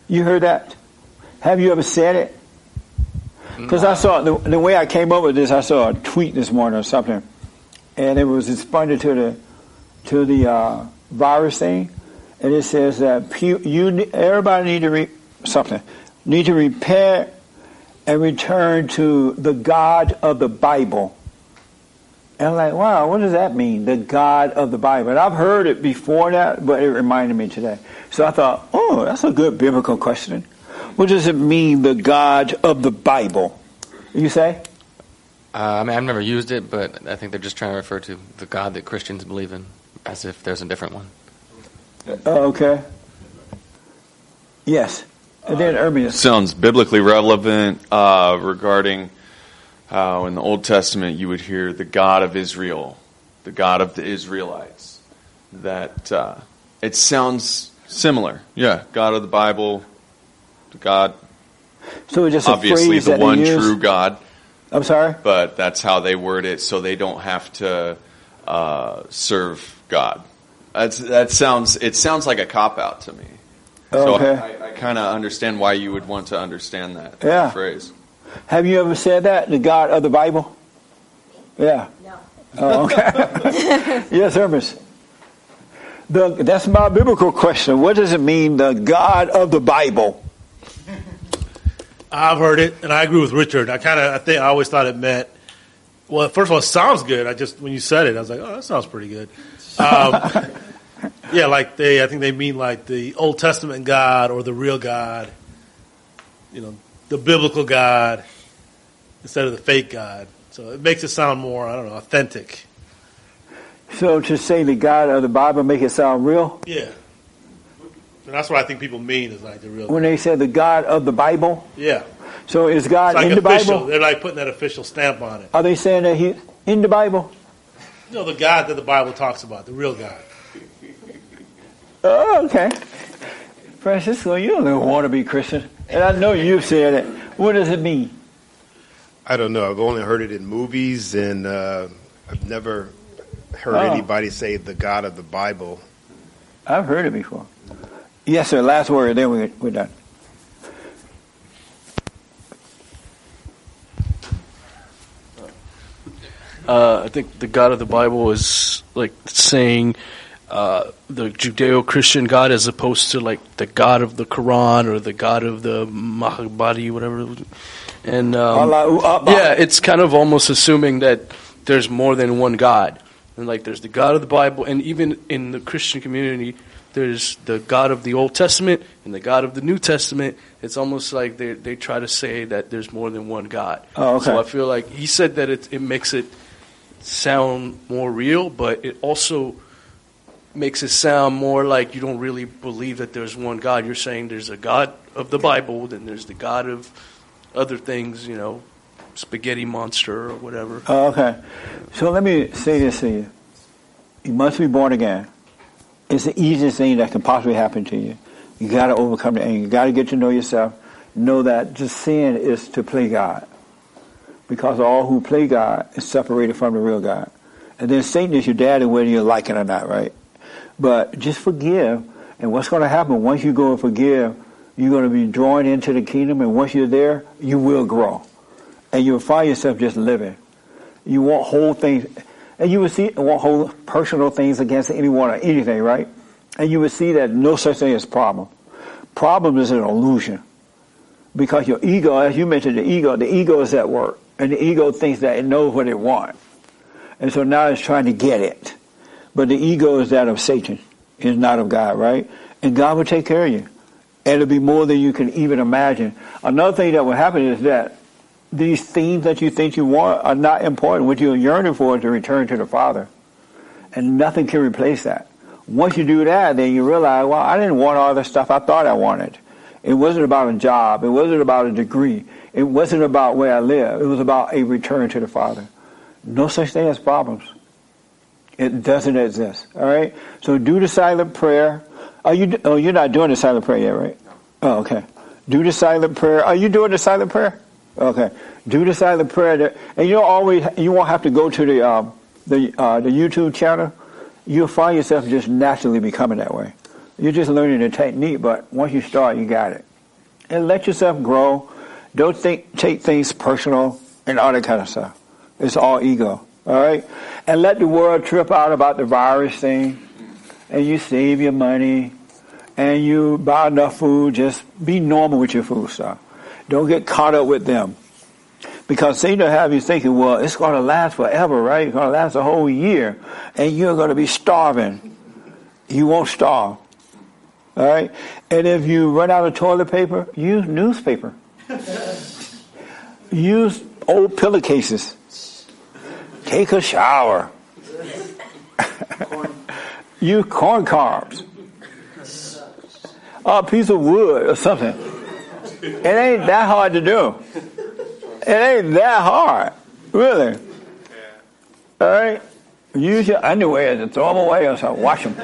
You heard that? Have you ever said it? Because no. I saw the, the way I came up with this. I saw a tweet this morning or something, and it was responded to the to the uh, virus thing, and it says that pu- you everybody need to re- something need to repent and return to the God of the Bible. And I'm like, wow, what does that mean? The God of the Bible. And I've heard it before that, but it reminded me today. So I thought, oh, that's a good biblical question. What does it mean, the God of the Bible? You say? Uh, I mean, I've never used it, but I think they're just trying to refer to the God that Christians believe in, as if there's a different one. Oh, okay. Yes. And then Irby. Sounds biblically relevant uh, regarding... How uh, in the Old Testament you would hear the God of Israel, the God of the Israelites. That uh, it sounds similar, yeah. God of the Bible, the God. So it's just obviously a phrase the that one true God. I'm sorry? But that's how they word it, so they don't have to uh, serve God. That's, that sounds it sounds like a cop-out to me. Oh, okay. So I, I kind of understand why you would want to understand that, that yeah. phrase. Have you ever said that, the God of the Bible? Yeah. No. Oh, okay. Yes, Hermes. The, that's my biblical question. What does it mean, the God of the Bible? I've heard it, and I agree with Richard. I kind of, I think, I always thought it meant. Well, first of all, it sounds good. I just when you said it, I was like, oh, that sounds pretty good. Um, yeah, like they, I think they mean like the Old Testament God or the real God. You know, the biblical God instead of the fake God. So it makes it sound more, I don't know, authentic. So to say the God of the Bible make it sound real? Yeah. And that's what I think people mean is like the real God. When they say the God of the Bible? Yeah. So is God like in the official, Bible? They're like putting that official stamp on it. Are they saying that he's in the Bible? No, the God that the Bible talks about, the real God. Oh, okay. Francisco, you don't know want to be Christian. And I know you've said it. What does it mean? I don't know. I've only heard it in movies, and uh, I've never... heard oh. anybody say the God of the Bible. I've heard it before. Yes, sir. Last word, then we're, we're done. Uh, I think the God of the Bible is like saying uh, the Judeo-Christian God as opposed to like the God of the Quran or the God of the Mahabharata, whatever. And um, yeah, it's kind of almost assuming that there's more than one God. And like there's the God of the Bible, and even in the Christian community, there's the God of the Old Testament and the God of the New Testament. It's almost like they they try to say that there's more than one God. Oh, okay. So I feel like he said that it, it makes it sound more real, but it also makes it sound more like you don't really believe that there's one God. You're saying there's a God of the Bible, then there's the God of other things, you know. Spaghetti monster or whatever. Oh, okay. So let me say this to you. You must be born again. It's the easiest thing that can possibly happen to you. You got to overcome the anger. You got to get to know yourself. Know that just sin is to play God. Because all who play God is separated from the real God. And then Satan is your daddy whether you like it or not, right? But just forgive. And what's going to happen once you go and forgive, you're going to be drawn into the kingdom. And once you're there, you will grow. And you will find yourself just living. You won't hold things, and you will see, won't hold personal things against anyone or anything, right? And you will see that no such thing as problem. Problem is an illusion. Because your ego, as you mentioned the ego, the ego is at work. And the ego thinks that it knows what it wants. And so now it's trying to get it. But the ego is that of Satan. It's not of God, right? And God will take care of you. And it'll be more than you can even imagine. Another thing that will happen is that these things that you think you want are not important. What you're yearning for is to return to the Father. And nothing can replace that. Once you do that, then you realize, well, I didn't want all the stuff I thought I wanted. It wasn't about a job. It wasn't about a degree. It wasn't about where I live. It was about a return to the Father. No such thing as problems. It doesn't exist. All right? So do the silent prayer. Are you, oh, you're not doing the silent prayer yet, right? Oh, okay. Do the silent prayer. Are you doing the silent prayer? Okay, do the silent prayer, that, and you'll always you won't have to go to the um, the uh, the YouTube channel. You'll find yourself just naturally becoming that way. You're just learning the technique, but once you start, you got it. And let yourself grow. Don't think take things personal and all that kind of stuff. It's all ego, all right. And let the world trip out about the virus thing, and you save your money, and you buy enough food. Just be normal with your food stuff. Don't get caught up with them. Because Satan will have you thinking, well, it's going to last forever, right? It's going to last a whole year. And you're going to be starving. You won't starve. All right? And if you run out of toilet paper, use newspaper. Use old pillowcases. Take a shower. Use corn cobs. Or a piece of wood or something. It ain't that hard to do. It ain't that hard, really. All right? Use your underwear and throw them away or something. Wash them.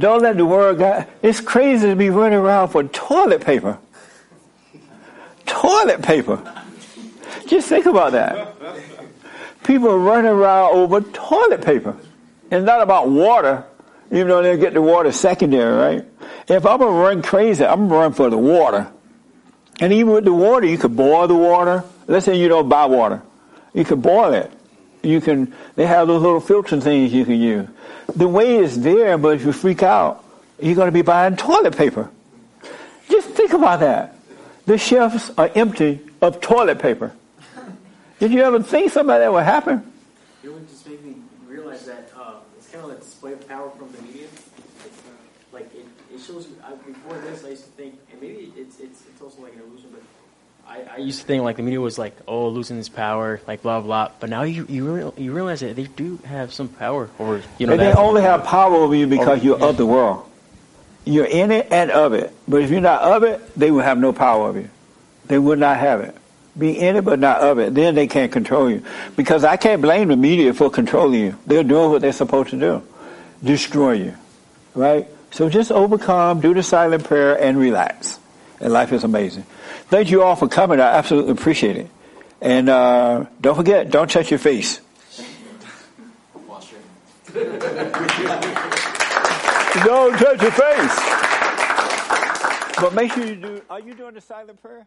Don't let the world go. It's crazy to be running around for toilet paper. Toilet paper. Just think about that. People running around over toilet paper. It's not about water, even though they get the water secondary, right? If I'm going to run crazy, I'm going to run for the water. And even with the water, you could boil the water. Let's say you don't buy water. You could boil it. You can. They have those little filter things you can use. The way is there, but if you freak out, you're going to be buying toilet paper. Just think about that. The shelves are empty of toilet paper. Did you ever think something like that would happen? It would just make me realize that uh, it's kind of like a display of power from the media. Like it, it shows you. I, before this, I used to think, and maybe it's it's it's also like an illusion, but I, I used to think like the media was like, oh, losing its power, like blah blah. But now you you, real, you realize that they do have some power over you know. And they only have power over you because over, you're yeah. of the world. You're in it and of it. But if you're not of it, they will have no power over you. They would not have it. Be in it but not of it. Then they can't control you. Because I can't blame the media for controlling you. They're doing what they're supposed to do. Destroy you. Right? So just overcome, do the silent prayer, and relax. And life is amazing. Thank you all for coming. I absolutely appreciate it. And uh, don't forget, don't touch your face. Wash your hands. Don't touch your face. But make sure you do. Are you doing the silent prayer?